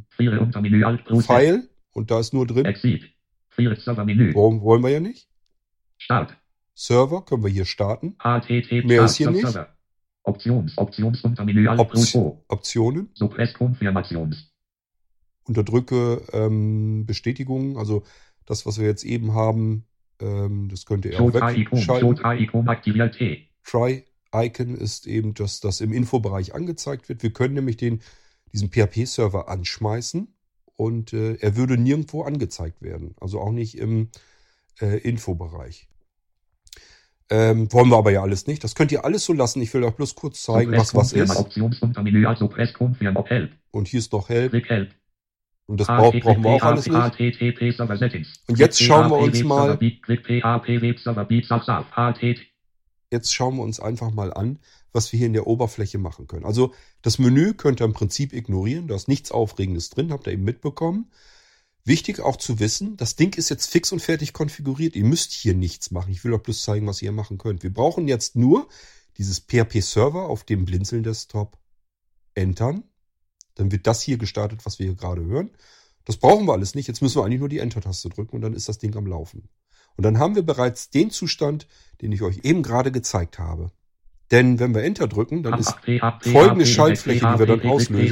File und da ist nur drin. Warum wollen wir ja nicht? Start. Server können wir hier starten. Mehr ist hier nicht. Optionen. Unterdrücke Bestätigungen, also das, was wir jetzt eben haben, das könnt ihr auch wegschalten. Try-Icon ist eben, dass das im Infobereich angezeigt wird. Wir können nämlich diesen PHP-Server anschmeißen und er würde nirgendwo angezeigt werden. Also auch nicht im Infobereich. Wollen wir aber ja alles nicht. Das könnt ihr alles so lassen. Ich will euch bloß kurz zeigen, was ist. Und hier ist noch Help. Und das brauchen wir auch alles nicht. Und jetzt schauen wir uns mal. Jetzt schauen wir uns einfach mal an, was wir hier in der Oberfläche machen können. Also das Menü könnt ihr im Prinzip ignorieren. Da ist nichts Aufregendes drin, habt ihr eben mitbekommen. Wichtig auch zu wissen, das Ding ist jetzt fix und fertig konfiguriert. Ihr müsst hier nichts machen. Ich will euch bloß zeigen, was ihr machen könnt. Wir brauchen jetzt nur dieses PHP-Server auf dem Blinzeln-Desktop entern. Dann wird das hier gestartet, was wir hier gerade hören. Das brauchen wir alles nicht. Jetzt müssen wir eigentlich nur die Enter-Taste drücken und dann ist das Ding am Laufen. Und dann haben wir bereits den Zustand, den ich euch eben gerade gezeigt habe. Denn wenn wir Enter drücken, dann ist folgende Schaltfläche, die wir dann auslösen.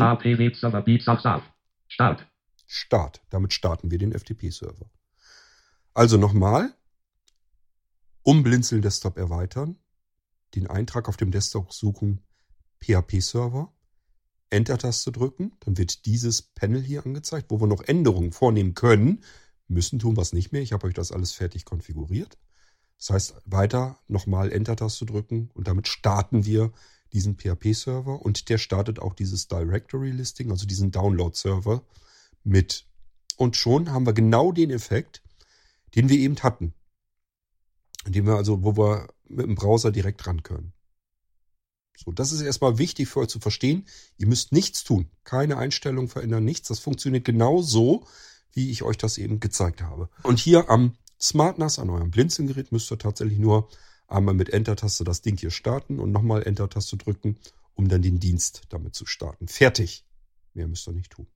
Start. Damit starten wir den FTP-Server. Also nochmal. Um Blinzeln Desktop erweitern. Den Eintrag auf dem Desktop suchen. PHP-Server. Enter-Taste drücken, dann wird dieses Panel hier angezeigt, wo wir noch Änderungen vornehmen können. Müssen tun wir es nicht mehr. Ich habe euch das alles fertig konfiguriert. Das heißt, weiter nochmal Enter-Taste drücken und damit starten wir diesen PHP-Server und der startet auch dieses Directory-Listing, also diesen Download-Server mit. Und schon haben wir genau den Effekt, den wir eben hatten. Indem wir also, wo wir mit dem Browser direkt ran können. So, das ist erstmal wichtig für euch zu verstehen. Ihr müsst nichts tun, keine Einstellung verändern, nichts. Das funktioniert genauso, wie ich euch das eben gezeigt habe. Und hier am SmartNAS, an eurem Blinzeln-Gerät, müsst ihr tatsächlich nur einmal mit Enter-Taste das Ding hier starten und nochmal Enter-Taste drücken, um dann den Dienst damit zu starten. Fertig. Mehr müsst ihr nicht tun.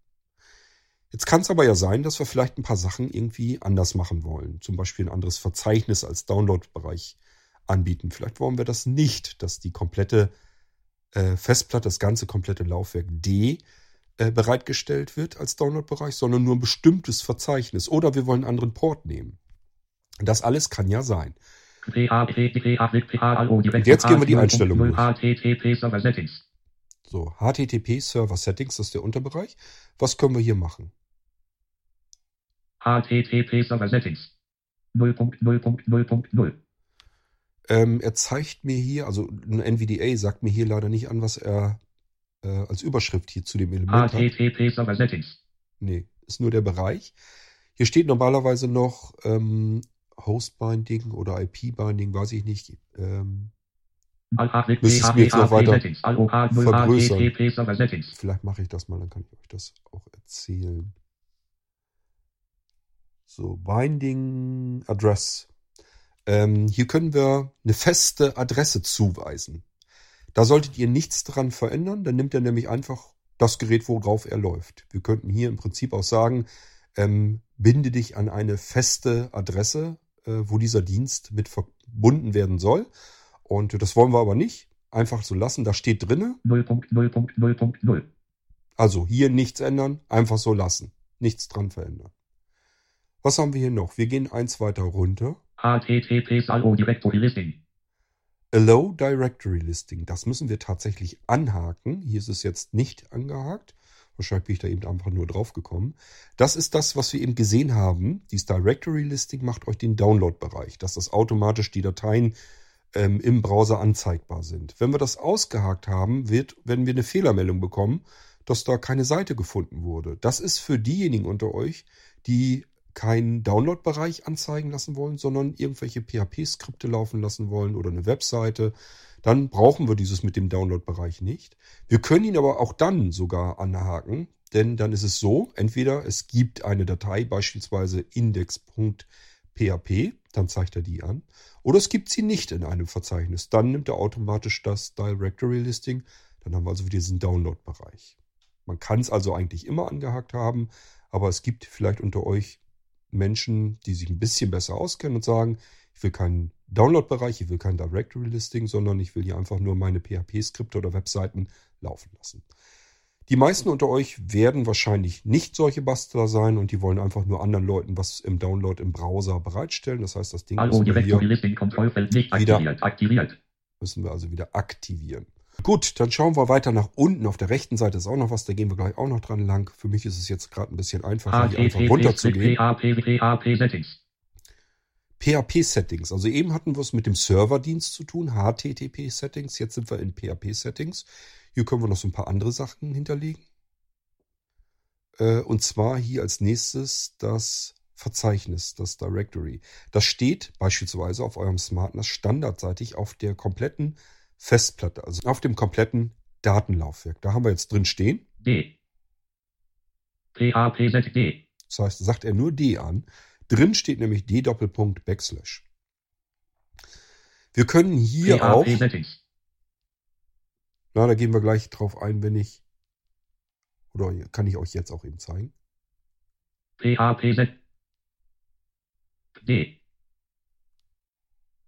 Jetzt kann es aber ja sein, dass wir vielleicht ein paar Sachen irgendwie anders machen wollen. Zum Beispiel ein anderes Verzeichnis als Download-Bereich anbieten. Vielleicht wollen wir das nicht, dass die komplette Festplatte, das ganze komplette Laufwerk D bereitgestellt wird als Download-Bereich, sondern nur ein bestimmtes Verzeichnis. Oder wir wollen einen anderen Port nehmen. Das alles kann ja sein. Und jetzt gehen wir die Einstellungen durch. So, HTTP Server Settings, das ist der Unterbereich. Was können wir hier machen? HTTP Server Settings 0.0.0.0. Er zeigt mir hier, also ein NVDA sagt mir hier leider nicht an, was er als Überschrift hier zu dem Element HTTP Server Settings. Nee, ist nur der Bereich. Hier steht normalerweise noch Host-Binding oder IP-Binding, weiß ich nicht. Müsste ich mir jetzt noch weiter vergrößern. Vielleicht mache ich das mal, dann kann ich euch das auch erzählen. So, Binding Address. Hier können wir eine feste Adresse zuweisen. Da solltet ihr nichts dran verändern, dann nimmt er nämlich einfach das Gerät, worauf er läuft. Wir könnten hier im Prinzip auch sagen, binde dich an eine feste Adresse, wo dieser Dienst mit verbunden werden soll. Und das wollen wir aber nicht. Einfach so lassen. Da steht drin. 0.0.0.0. Also hier nichts ändern. Einfach so lassen. Nichts dran verändern. Was haben wir hier noch? Wir gehen eins weiter runter. HTTP Allow Directory Listing. Allow Directory Listing. Das müssen wir tatsächlich anhaken. Hier ist es jetzt nicht angehakt. Wahrscheinlich bin ich da eben einfach nur drauf gekommen. Das ist das, was wir eben gesehen haben. Dieses Directory Listing macht euch den Download-Bereich, dass das automatisch die Dateien im Browser anzeigbar sind. Wenn wir das ausgehakt haben, werden wir eine Fehlermeldung bekommen, dass da keine Seite gefunden wurde. Das ist für diejenigen unter euch, die keinen Download-Bereich anzeigen lassen wollen, sondern irgendwelche PHP-Skripte laufen lassen wollen oder eine Webseite. Dann brauchen wir dieses mit dem Download-Bereich nicht. Wir können ihn aber auch dann sogar anhaken, denn dann ist es so, entweder es gibt eine Datei, beispielsweise index.php, dann zeigt er die an. Oder es gibt sie nicht in einem Verzeichnis. Dann nimmt er automatisch das Directory-Listing. Dann haben wir also wieder diesen Download-Bereich. Man kann es also eigentlich immer angehakt haben, aber es gibt vielleicht unter euch Menschen, die sich ein bisschen besser auskennen und sagen, ich will keinen Download-Bereich, ich will kein Directory-Listing, sondern ich will hier einfach nur meine PHP-Skripte oder Webseiten laufen lassen. Die meisten unter euch werden wahrscheinlich nicht solche Bastler sein und die wollen einfach nur anderen Leuten was im Download im Browser bereitstellen. Das heißt, das Ding müssen wir also wieder aktivieren. Gut, dann schauen wir weiter nach unten. Auf der rechten Seite ist auch noch was, da gehen wir gleich auch noch dran lang. Für mich ist es jetzt gerade ein bisschen einfacher, hier einfach runterzugehen. PHP-Settings. Also eben hatten wir es mit dem Serverdienst zu tun, HTTP-Settings. Jetzt sind wir in PHP-Settings. Hier können wir noch so ein paar andere Sachen hinterlegen. Und zwar hier als nächstes das Verzeichnis, das Directory. Das steht beispielsweise auf eurem SmartNAS standardseitig auf der kompletten Festplatte, also auf dem kompletten Datenlaufwerk. Da haben wir jetzt drin stehen. D. PHP-D. Das heißt, sagt er nur D an. Drin steht nämlich D:\Backslash. Wir können hier auch... Na, da gehen wir gleich drauf ein, wenn ich... Oder kann ich euch jetzt auch eben zeigen. PHP-D.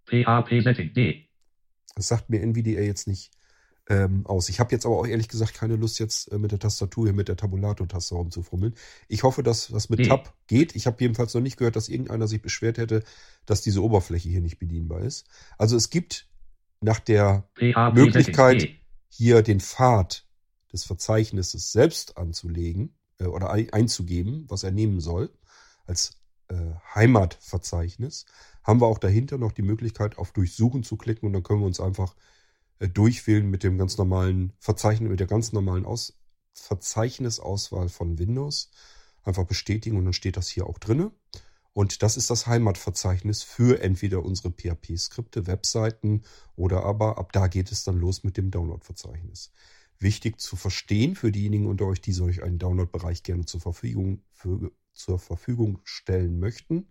PHP-D. Das sagt mir NVDA jetzt nicht aus. Ich habe jetzt aber auch ehrlich gesagt keine Lust, jetzt mit der Tastatur hier, mit der Tabulator-Taste rumzufummeln. Ich hoffe, dass das mit Tab geht. Ich habe jedenfalls noch nicht gehört, dass irgendeiner sich beschwert hätte, dass diese Oberfläche hier nicht bedienbar ist. Also es gibt nach der Möglichkeit, hier den Pfad des Verzeichnisses selbst anzulegen oder einzugeben, was er nehmen soll, als Heimatverzeichnis, haben wir auch dahinter noch die Möglichkeit, auf Durchsuchen zu klicken, und dann können wir uns einfach durchwählen mit dem ganz normalen Verzeichnis, mit der ganz normalen Verzeichnisauswahl von Windows. Einfach bestätigen und dann steht das hier auch drin. Und das ist das Heimatverzeichnis für entweder unsere PHP-Skripte, Webseiten oder aber ab da geht es dann los mit dem Download-Verzeichnis. Wichtig zu verstehen für diejenigen unter euch, die solch einen Download-Bereich gerne zur Verfügung stellen möchten.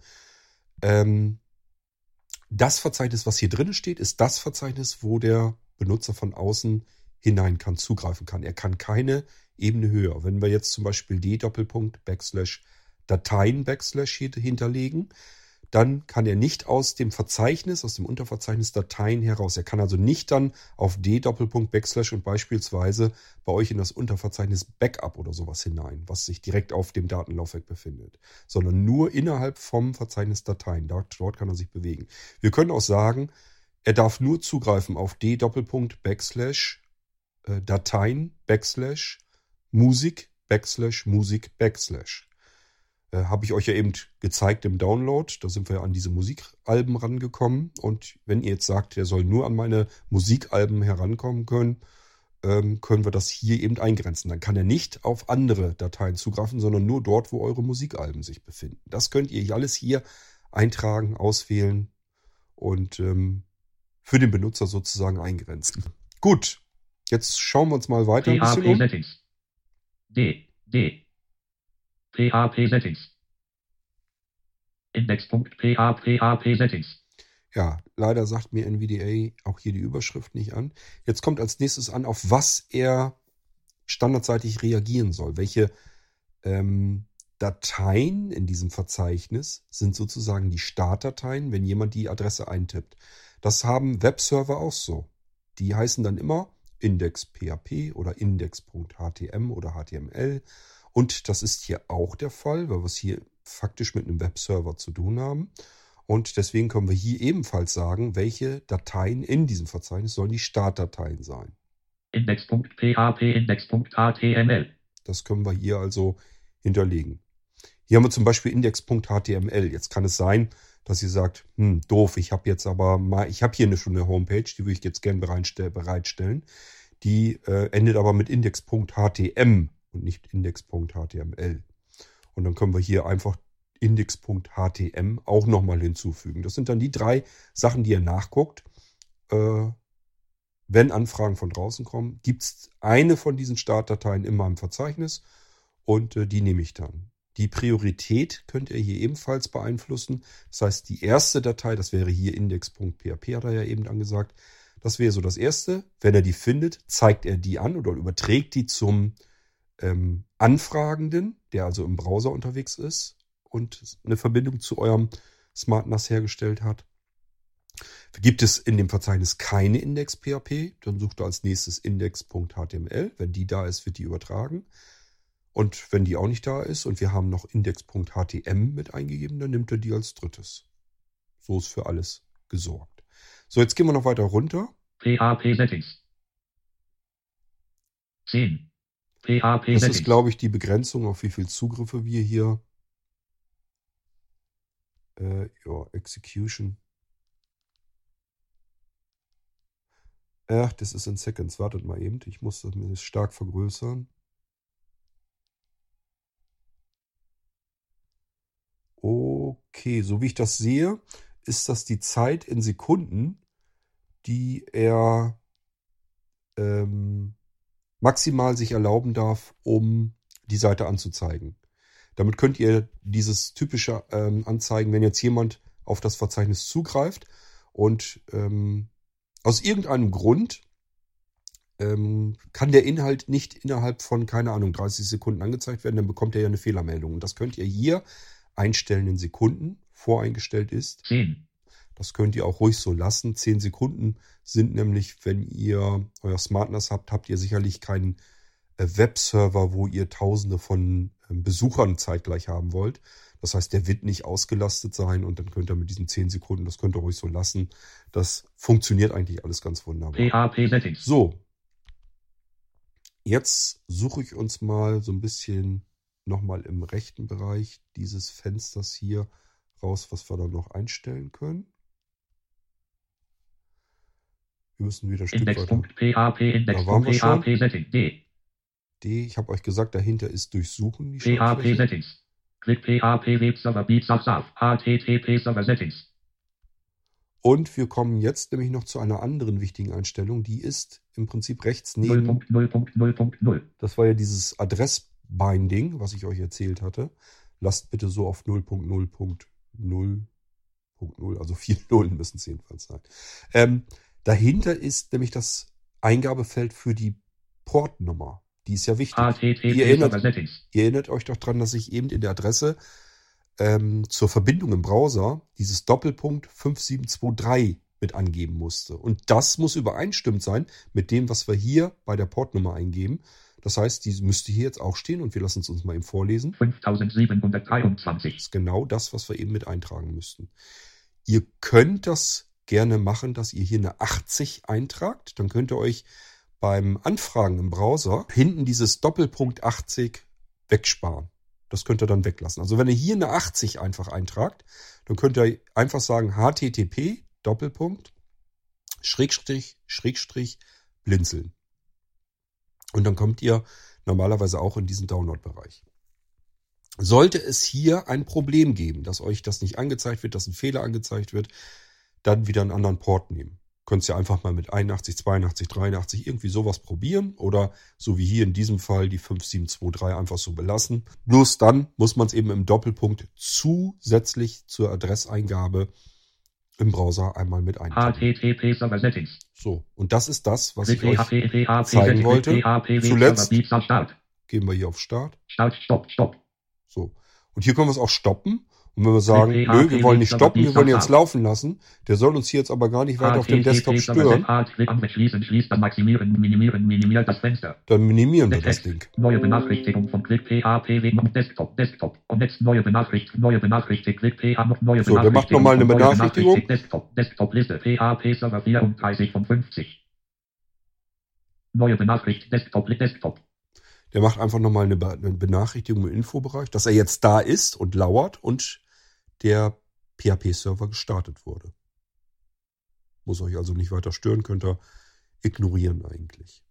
Das Verzeichnis, was hier drin steht, ist das Verzeichnis, wo der Benutzer von außen hinein kann, zugreifen kann. Er kann keine Ebene höher. Wenn wir jetzt zum Beispiel d:/Dateien/ hinterlegen, dann kann er nicht aus dem Verzeichnis, aus dem Unterverzeichnis Dateien heraus. Er kann also nicht dann auf d:// und beispielsweise bei euch in das Unterverzeichnis Backup oder sowas hinein, was sich direkt auf dem Datenlaufwerk befindet, sondern nur innerhalb vom Verzeichnis Dateien. Dort kann er sich bewegen. Wir können auch sagen, er darf nur zugreifen auf d:// Dateien / Musik / Musik /. Habe ich euch ja eben gezeigt im Download. Da sind wir ja an diese Musikalben rangekommen. Und wenn ihr jetzt sagt, der soll nur an meine Musikalben herankommen können, können wir das hier eben eingrenzen. Dann kann er nicht auf andere Dateien zugreifen, sondern nur dort, wo eure Musikalben sich befinden. Das könnt ihr alles hier eintragen, auswählen und für den Benutzer sozusagen eingrenzen. Gut, jetzt schauen wir uns mal weiter ein bisschen um. Settings. PHP Settings. Index.php Settings. Ja, leider sagt mir NVDA auch hier die Überschrift nicht an. Jetzt kommt als nächstes an, auf was er standardseitig reagieren soll. Welche Dateien in diesem Verzeichnis sind sozusagen die Startdateien, wenn jemand die Adresse eintippt. Das haben Webserver auch so. Die heißen dann immer Index.php oder Index.htm oder HTML. Und das ist hier auch der Fall, weil wir es hier faktisch mit einem Webserver zu tun haben. Und deswegen können wir hier ebenfalls sagen, welche Dateien in diesem Verzeichnis sollen die Startdateien sein. Index.php, Index.html. Das können wir hier also hinterlegen. Hier haben wir zum Beispiel Index.html. Jetzt kann es sein, dass ihr sagt, doof, ich habe hier schon eine Homepage, die würde ich jetzt gerne bereitstellen. Die endet aber mit Index.htm. Und nicht Index.html. Und dann können wir hier einfach Index.htm auch nochmal hinzufügen. Das sind dann die drei Sachen, die ihr nachguckt. Wenn Anfragen von draußen kommen, gibt es eine von diesen Startdateien in meinem Verzeichnis und die nehme ich dann. Die Priorität könnt ihr hier ebenfalls beeinflussen. Das heißt, die erste Datei, das wäre hier Index.php, hat er ja eben angesagt. Das wäre so das erste. Wenn er die findet, zeigt er die an oder überträgt die zum Anfragenden, der also im Browser unterwegs ist und eine Verbindung zu eurem SmartNAS hergestellt hat. Gibt es in dem Verzeichnis keine Index.php, dann sucht er als nächstes Index.html. Wenn die da ist, wird die übertragen. Und wenn die auch nicht da ist und wir haben noch Index.htm mit eingegeben, dann nimmt er die als drittes. So ist für alles gesorgt. So, jetzt gehen wir noch weiter runter. PHP Settings. 10. Das ist, glaube ich, die Begrenzung, auf wie viele Zugriffe wir hier Execution. Ach, das ist in Seconds. Wartet mal eben. Ich muss das mir stark vergrößern. Okay, so wie ich das sehe, ist das die Zeit in Sekunden, die er maximal sich erlauben darf, um die Seite anzuzeigen. Damit könnt ihr dieses typische anzeigen, wenn jetzt jemand auf das Verzeichnis zugreift und aus irgendeinem Grund kann der Inhalt nicht innerhalb von, 30 Sekunden angezeigt werden, dann bekommt er ja eine Fehlermeldung. Und das könnt ihr hier einstellen in Sekunden, voreingestellt ist. 10. Das könnt ihr auch ruhig so lassen. 10 Sekunden sind nämlich, wenn ihr euer SmartNAS habt, habt ihr sicherlich keinen Webserver, wo ihr Tausende von Besuchern zeitgleich haben wollt. Das heißt, der wird nicht ausgelastet sein und dann könnt ihr mit diesen 10 Sekunden, das könnt ihr ruhig so lassen. Das funktioniert eigentlich alles ganz wunderbar. So, Jetzt suche ich uns mal so ein bisschen nochmal im rechten Bereich dieses Fensters hier raus, was wir da noch einstellen können. Wir müssen wieder ein Stück weiter. Index. Da waren wir schon. D. Ich habe euch gesagt, dahinter ist durchsuchen die PHP Settings. Klick PHP Web Server Beats auf HTTP Server Settings. Und wir kommen jetzt nämlich noch zu einer anderen wichtigen Einstellung. Die ist im Prinzip rechts neben. 0.0.0.0. Das war ja dieses Adressbinding, was ich euch erzählt hatte. Lasst bitte so auf 0.0.0.0, also 4 Nullen müssen es jedenfalls sein. Dahinter ist nämlich das Eingabefeld für die Portnummer. Die ist ja wichtig. Ihr erinnert euch doch dran, dass ich eben in der Adresse zur Verbindung im Browser dieses Doppelpunkt 5723 mit angeben musste. Und das muss übereinstimmt sein mit dem, was wir hier bei der Portnummer eingeben. Das heißt, die müsste hier jetzt auch stehen und wir lassen es uns mal eben vorlesen. 5723. Das ist genau das, was wir eben mit eintragen müssten. Ihr könnt das gerne machen, dass ihr hier eine 80 eintragt. Dann könnt ihr euch beim Anfragen im Browser hinten dieses Doppelpunkt 80 wegsparen. Das könnt ihr dann weglassen. Also wenn ihr hier eine 80 einfach eintragt, dann könnt ihr einfach sagen HTTP Doppelpunkt Schrägstrich Schrägstrich Blinzeln. Und dann kommt ihr normalerweise auch in diesen Download-Bereich. Sollte es hier ein Problem geben, dass euch das nicht angezeigt wird, dass ein Fehler angezeigt wird, dann wieder einen anderen Port nehmen. Könnt ihr einfach mal mit 81, 82, 83 irgendwie sowas probieren oder so wie hier in diesem Fall die 5723 einfach so belassen. Bloß dann muss man es eben im Doppelpunkt zusätzlich zur Adresseingabe im Browser einmal mit eintragen. So, und das ist das, was ich euch zeigen wollte. Zuletzt gehen wir hier auf Start. So, und hier können wir es auch stoppen. Und wenn wir sagen, nö, wir wollen nicht stoppen, wir wollen jetzt laufen lassen, der soll uns hier jetzt aber gar nicht weiter auf dem Desktop stören, dann minimieren wir das Ding. Neue Benachrichtigung von Click PHP wegen Desktop. Und jetzt neue Benachrichtigung, Click PHP noch neue Benachrichtigung. So, der macht nochmal eine Benachrichtigung. Desktop-Liste, PHP Server 34 von 50. Neue Benachrichtigung, Desktop. Der macht einfach nochmal eine Benachrichtigung im Infobereich, dass er jetzt da ist und lauert und der PHP-Server gestartet wurde. Muss euch also nicht weiter stören, könnt ihr ignorieren eigentlich.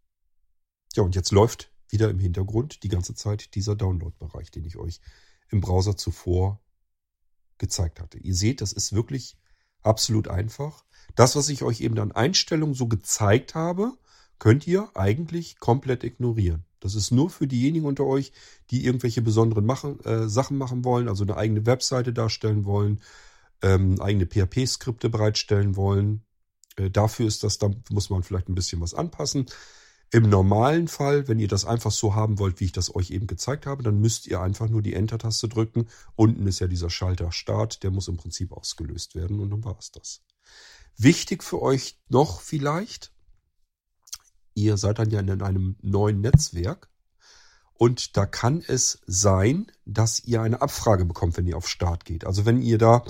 Ja, und jetzt läuft wieder im Hintergrund die ganze Zeit dieser Download-Bereich, den ich euch im Browser zuvor gezeigt hatte. Ihr seht, das ist wirklich absolut einfach. Das, was ich euch eben an Einstellungen so gezeigt habe, könnt ihr eigentlich komplett ignorieren. Das ist nur für diejenigen unter euch, die irgendwelche besonderen Sachen machen wollen, also eine eigene Webseite darstellen wollen, eigene PHP-Skripte bereitstellen wollen. Dafür ist das, da muss man vielleicht ein bisschen was anpassen. Im normalen Fall, wenn ihr das einfach so haben wollt, wie ich das euch eben gezeigt habe, dann müsst ihr einfach nur die Enter-Taste drücken. Unten ist ja dieser Schalter Start, der muss im Prinzip ausgelöst werden und dann war es das. Wichtig für euch noch vielleicht: Ihr seid dann ja in einem neuen Netzwerk und da kann es sein, dass ihr eine Abfrage bekommt, wenn ihr auf Start geht. Also wenn ihr da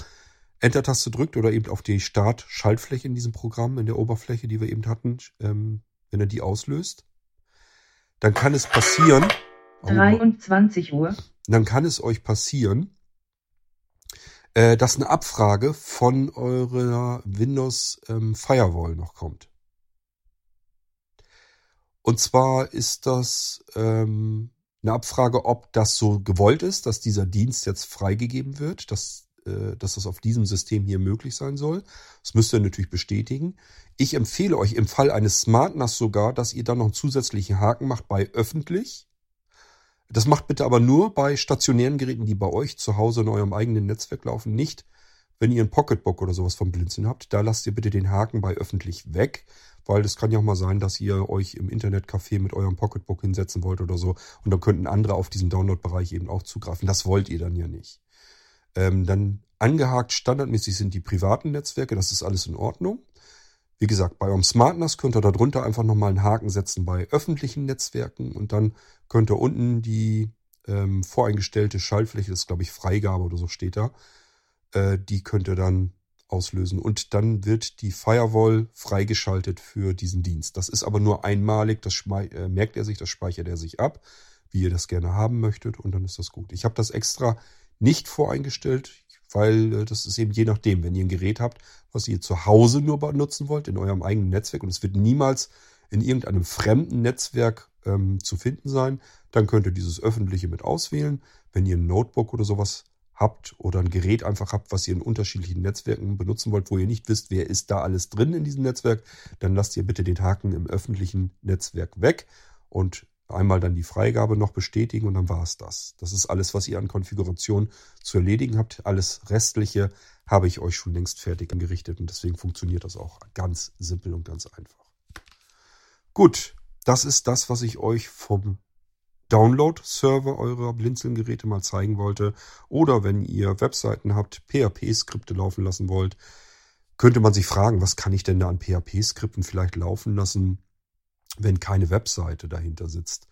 Enter-Taste drückt oder eben auf die Start-Schaltfläche in diesem Programm, in der Oberfläche, die wir eben hatten, wenn ihr die auslöst, dann kann es passieren, 23 Uhr. Dann kann es euch passieren, dass eine Abfrage von eurer Windows Firewall noch kommt. Und zwar ist das eine Abfrage, ob das so gewollt ist, dass dieser Dienst jetzt freigegeben wird, dass das auf diesem System hier möglich sein soll. Das müsst ihr natürlich bestätigen. Ich empfehle euch im Fall eines SmartNAS sogar, dass ihr dann noch einen zusätzlichen Haken macht bei öffentlich. Das macht bitte aber nur bei stationären Geräten, die bei euch zu Hause in eurem eigenen Netzwerk laufen, nicht. Wenn ihr ein Pocketbook oder sowas vom Blinzeln habt, da lasst ihr bitte den Haken bei öffentlich weg, weil das kann ja auch mal sein, dass ihr euch im Internetcafé mit eurem Pocketbook hinsetzen wollt oder so und dann könnten andere auf diesen Download-Bereich eben auch zugreifen. Das wollt ihr dann ja nicht. Dann angehakt standardmäßig sind die privaten Netzwerke, das ist alles in Ordnung. Wie gesagt, bei eurem SmartNAS könnt ihr darunter einfach nochmal einen Haken setzen bei öffentlichen Netzwerken und dann könnt ihr unten die voreingestellte Schaltfläche, das ist glaube ich Freigabe oder so steht da, die könnt ihr dann auslösen und dann wird die Firewall freigeschaltet für diesen Dienst. Das ist aber nur einmalig, das merkt er sich, das speichert er sich ab, wie ihr das gerne haben möchtet und dann ist das gut. Ich habe das extra nicht voreingestellt, weil das ist eben je nachdem, wenn ihr ein Gerät habt, was ihr zu Hause nur benutzen wollt, in eurem eigenen Netzwerk und es wird niemals in irgendeinem fremden Netzwerk zu finden sein, dann könnt ihr dieses öffentliche mit auswählen. Wenn ihr ein Notebook oder sowas habt oder ein Gerät einfach habt, was ihr in unterschiedlichen Netzwerken benutzen wollt, wo ihr nicht wisst, wer ist da alles drin in diesem Netzwerk, dann lasst ihr bitte den Haken im öffentlichen Netzwerk weg und einmal dann die Freigabe noch bestätigen und dann war es das. Das ist alles, was ihr an Konfiguration zu erledigen habt. Alles Restliche habe ich euch schon längst fertig angerichtet und deswegen funktioniert das auch ganz simpel und ganz einfach. Gut, das ist das, was ich euch vom Download-Server eurer Blinzeln-Geräte mal zeigen wollte. Oder wenn ihr Webseiten habt, PHP-Skripte laufen lassen wollt, könnte man sich fragen, was kann ich denn da an PHP-Skripten vielleicht laufen lassen, wenn keine Webseite dahinter sitzt.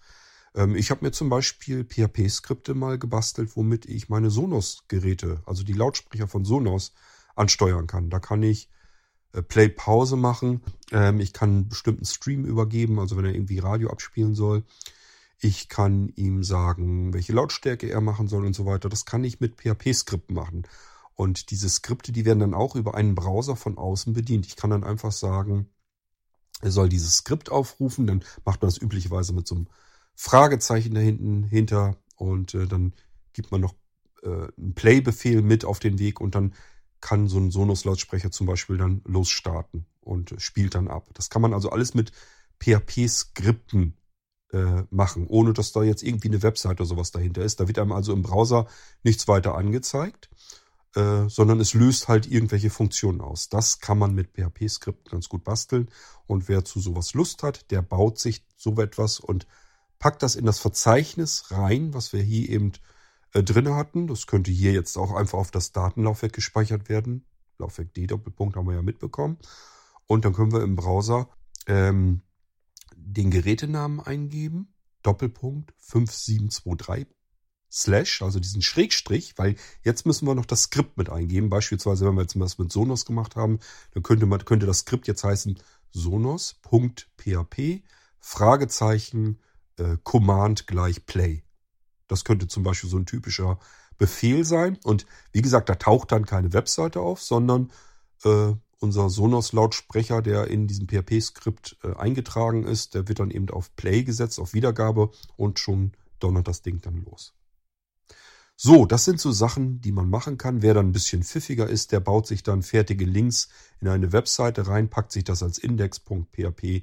Ich habe mir zum Beispiel PHP-Skripte mal gebastelt, womit ich meine Sonos-Geräte, also die Lautsprecher von Sonos, ansteuern kann. Da kann ich Play-Pause machen. Ich kann einen bestimmten Stream übergeben, also wenn er irgendwie Radio abspielen soll. Ich kann ihm sagen, welche Lautstärke er machen soll und so weiter. Das kann ich mit PHP-Skripten machen. Und diese Skripte, die werden dann auch über einen Browser von außen bedient. Ich kann dann einfach sagen, er soll dieses Skript aufrufen. Dann macht man das üblicherweise mit so einem Fragezeichen dahinter. Und dann gibt man noch einen Play-Befehl mit auf den Weg. Und dann kann so ein Sonos-Lautsprecher zum Beispiel dann losstarten und spielt dann ab. Das kann man also alles mit PHP-Skripten machen, ohne dass da jetzt irgendwie eine Webseite oder sowas dahinter ist. Da wird einem also im Browser nichts weiter angezeigt, sondern es löst halt irgendwelche Funktionen aus. Das kann man mit PHP-Skripten ganz gut basteln. Und wer zu sowas Lust hat, der baut sich so etwas und packt das in das Verzeichnis rein, was wir hier eben drin hatten. Das könnte hier jetzt auch einfach auf das Datenlaufwerk gespeichert werden. Laufwerk D-Doppelpunkt haben wir ja mitbekommen. Und dann können wir im Browser den Gerätenamen eingeben, $5723/ also diesen Schrägstrich, weil jetzt müssen wir noch das Skript mit eingeben. Beispielsweise, wenn wir jetzt was mit Sonos gemacht haben, dann könnte das Skript jetzt heißen Sonos.php Command gleich Play. Das könnte zum Beispiel so ein typischer Befehl sein. Und wie gesagt, da taucht dann keine Webseite auf, sondern unser Sonos-Lautsprecher, der in diesem PHP-Skript eingetragen ist, der wird dann eben auf Play gesetzt, auf Wiedergabe und schon donnert das Ding dann los. So, das sind so Sachen, die man machen kann. Wer dann ein bisschen pfiffiger ist, der baut sich dann fertige Links in eine Webseite rein, packt sich das als index.php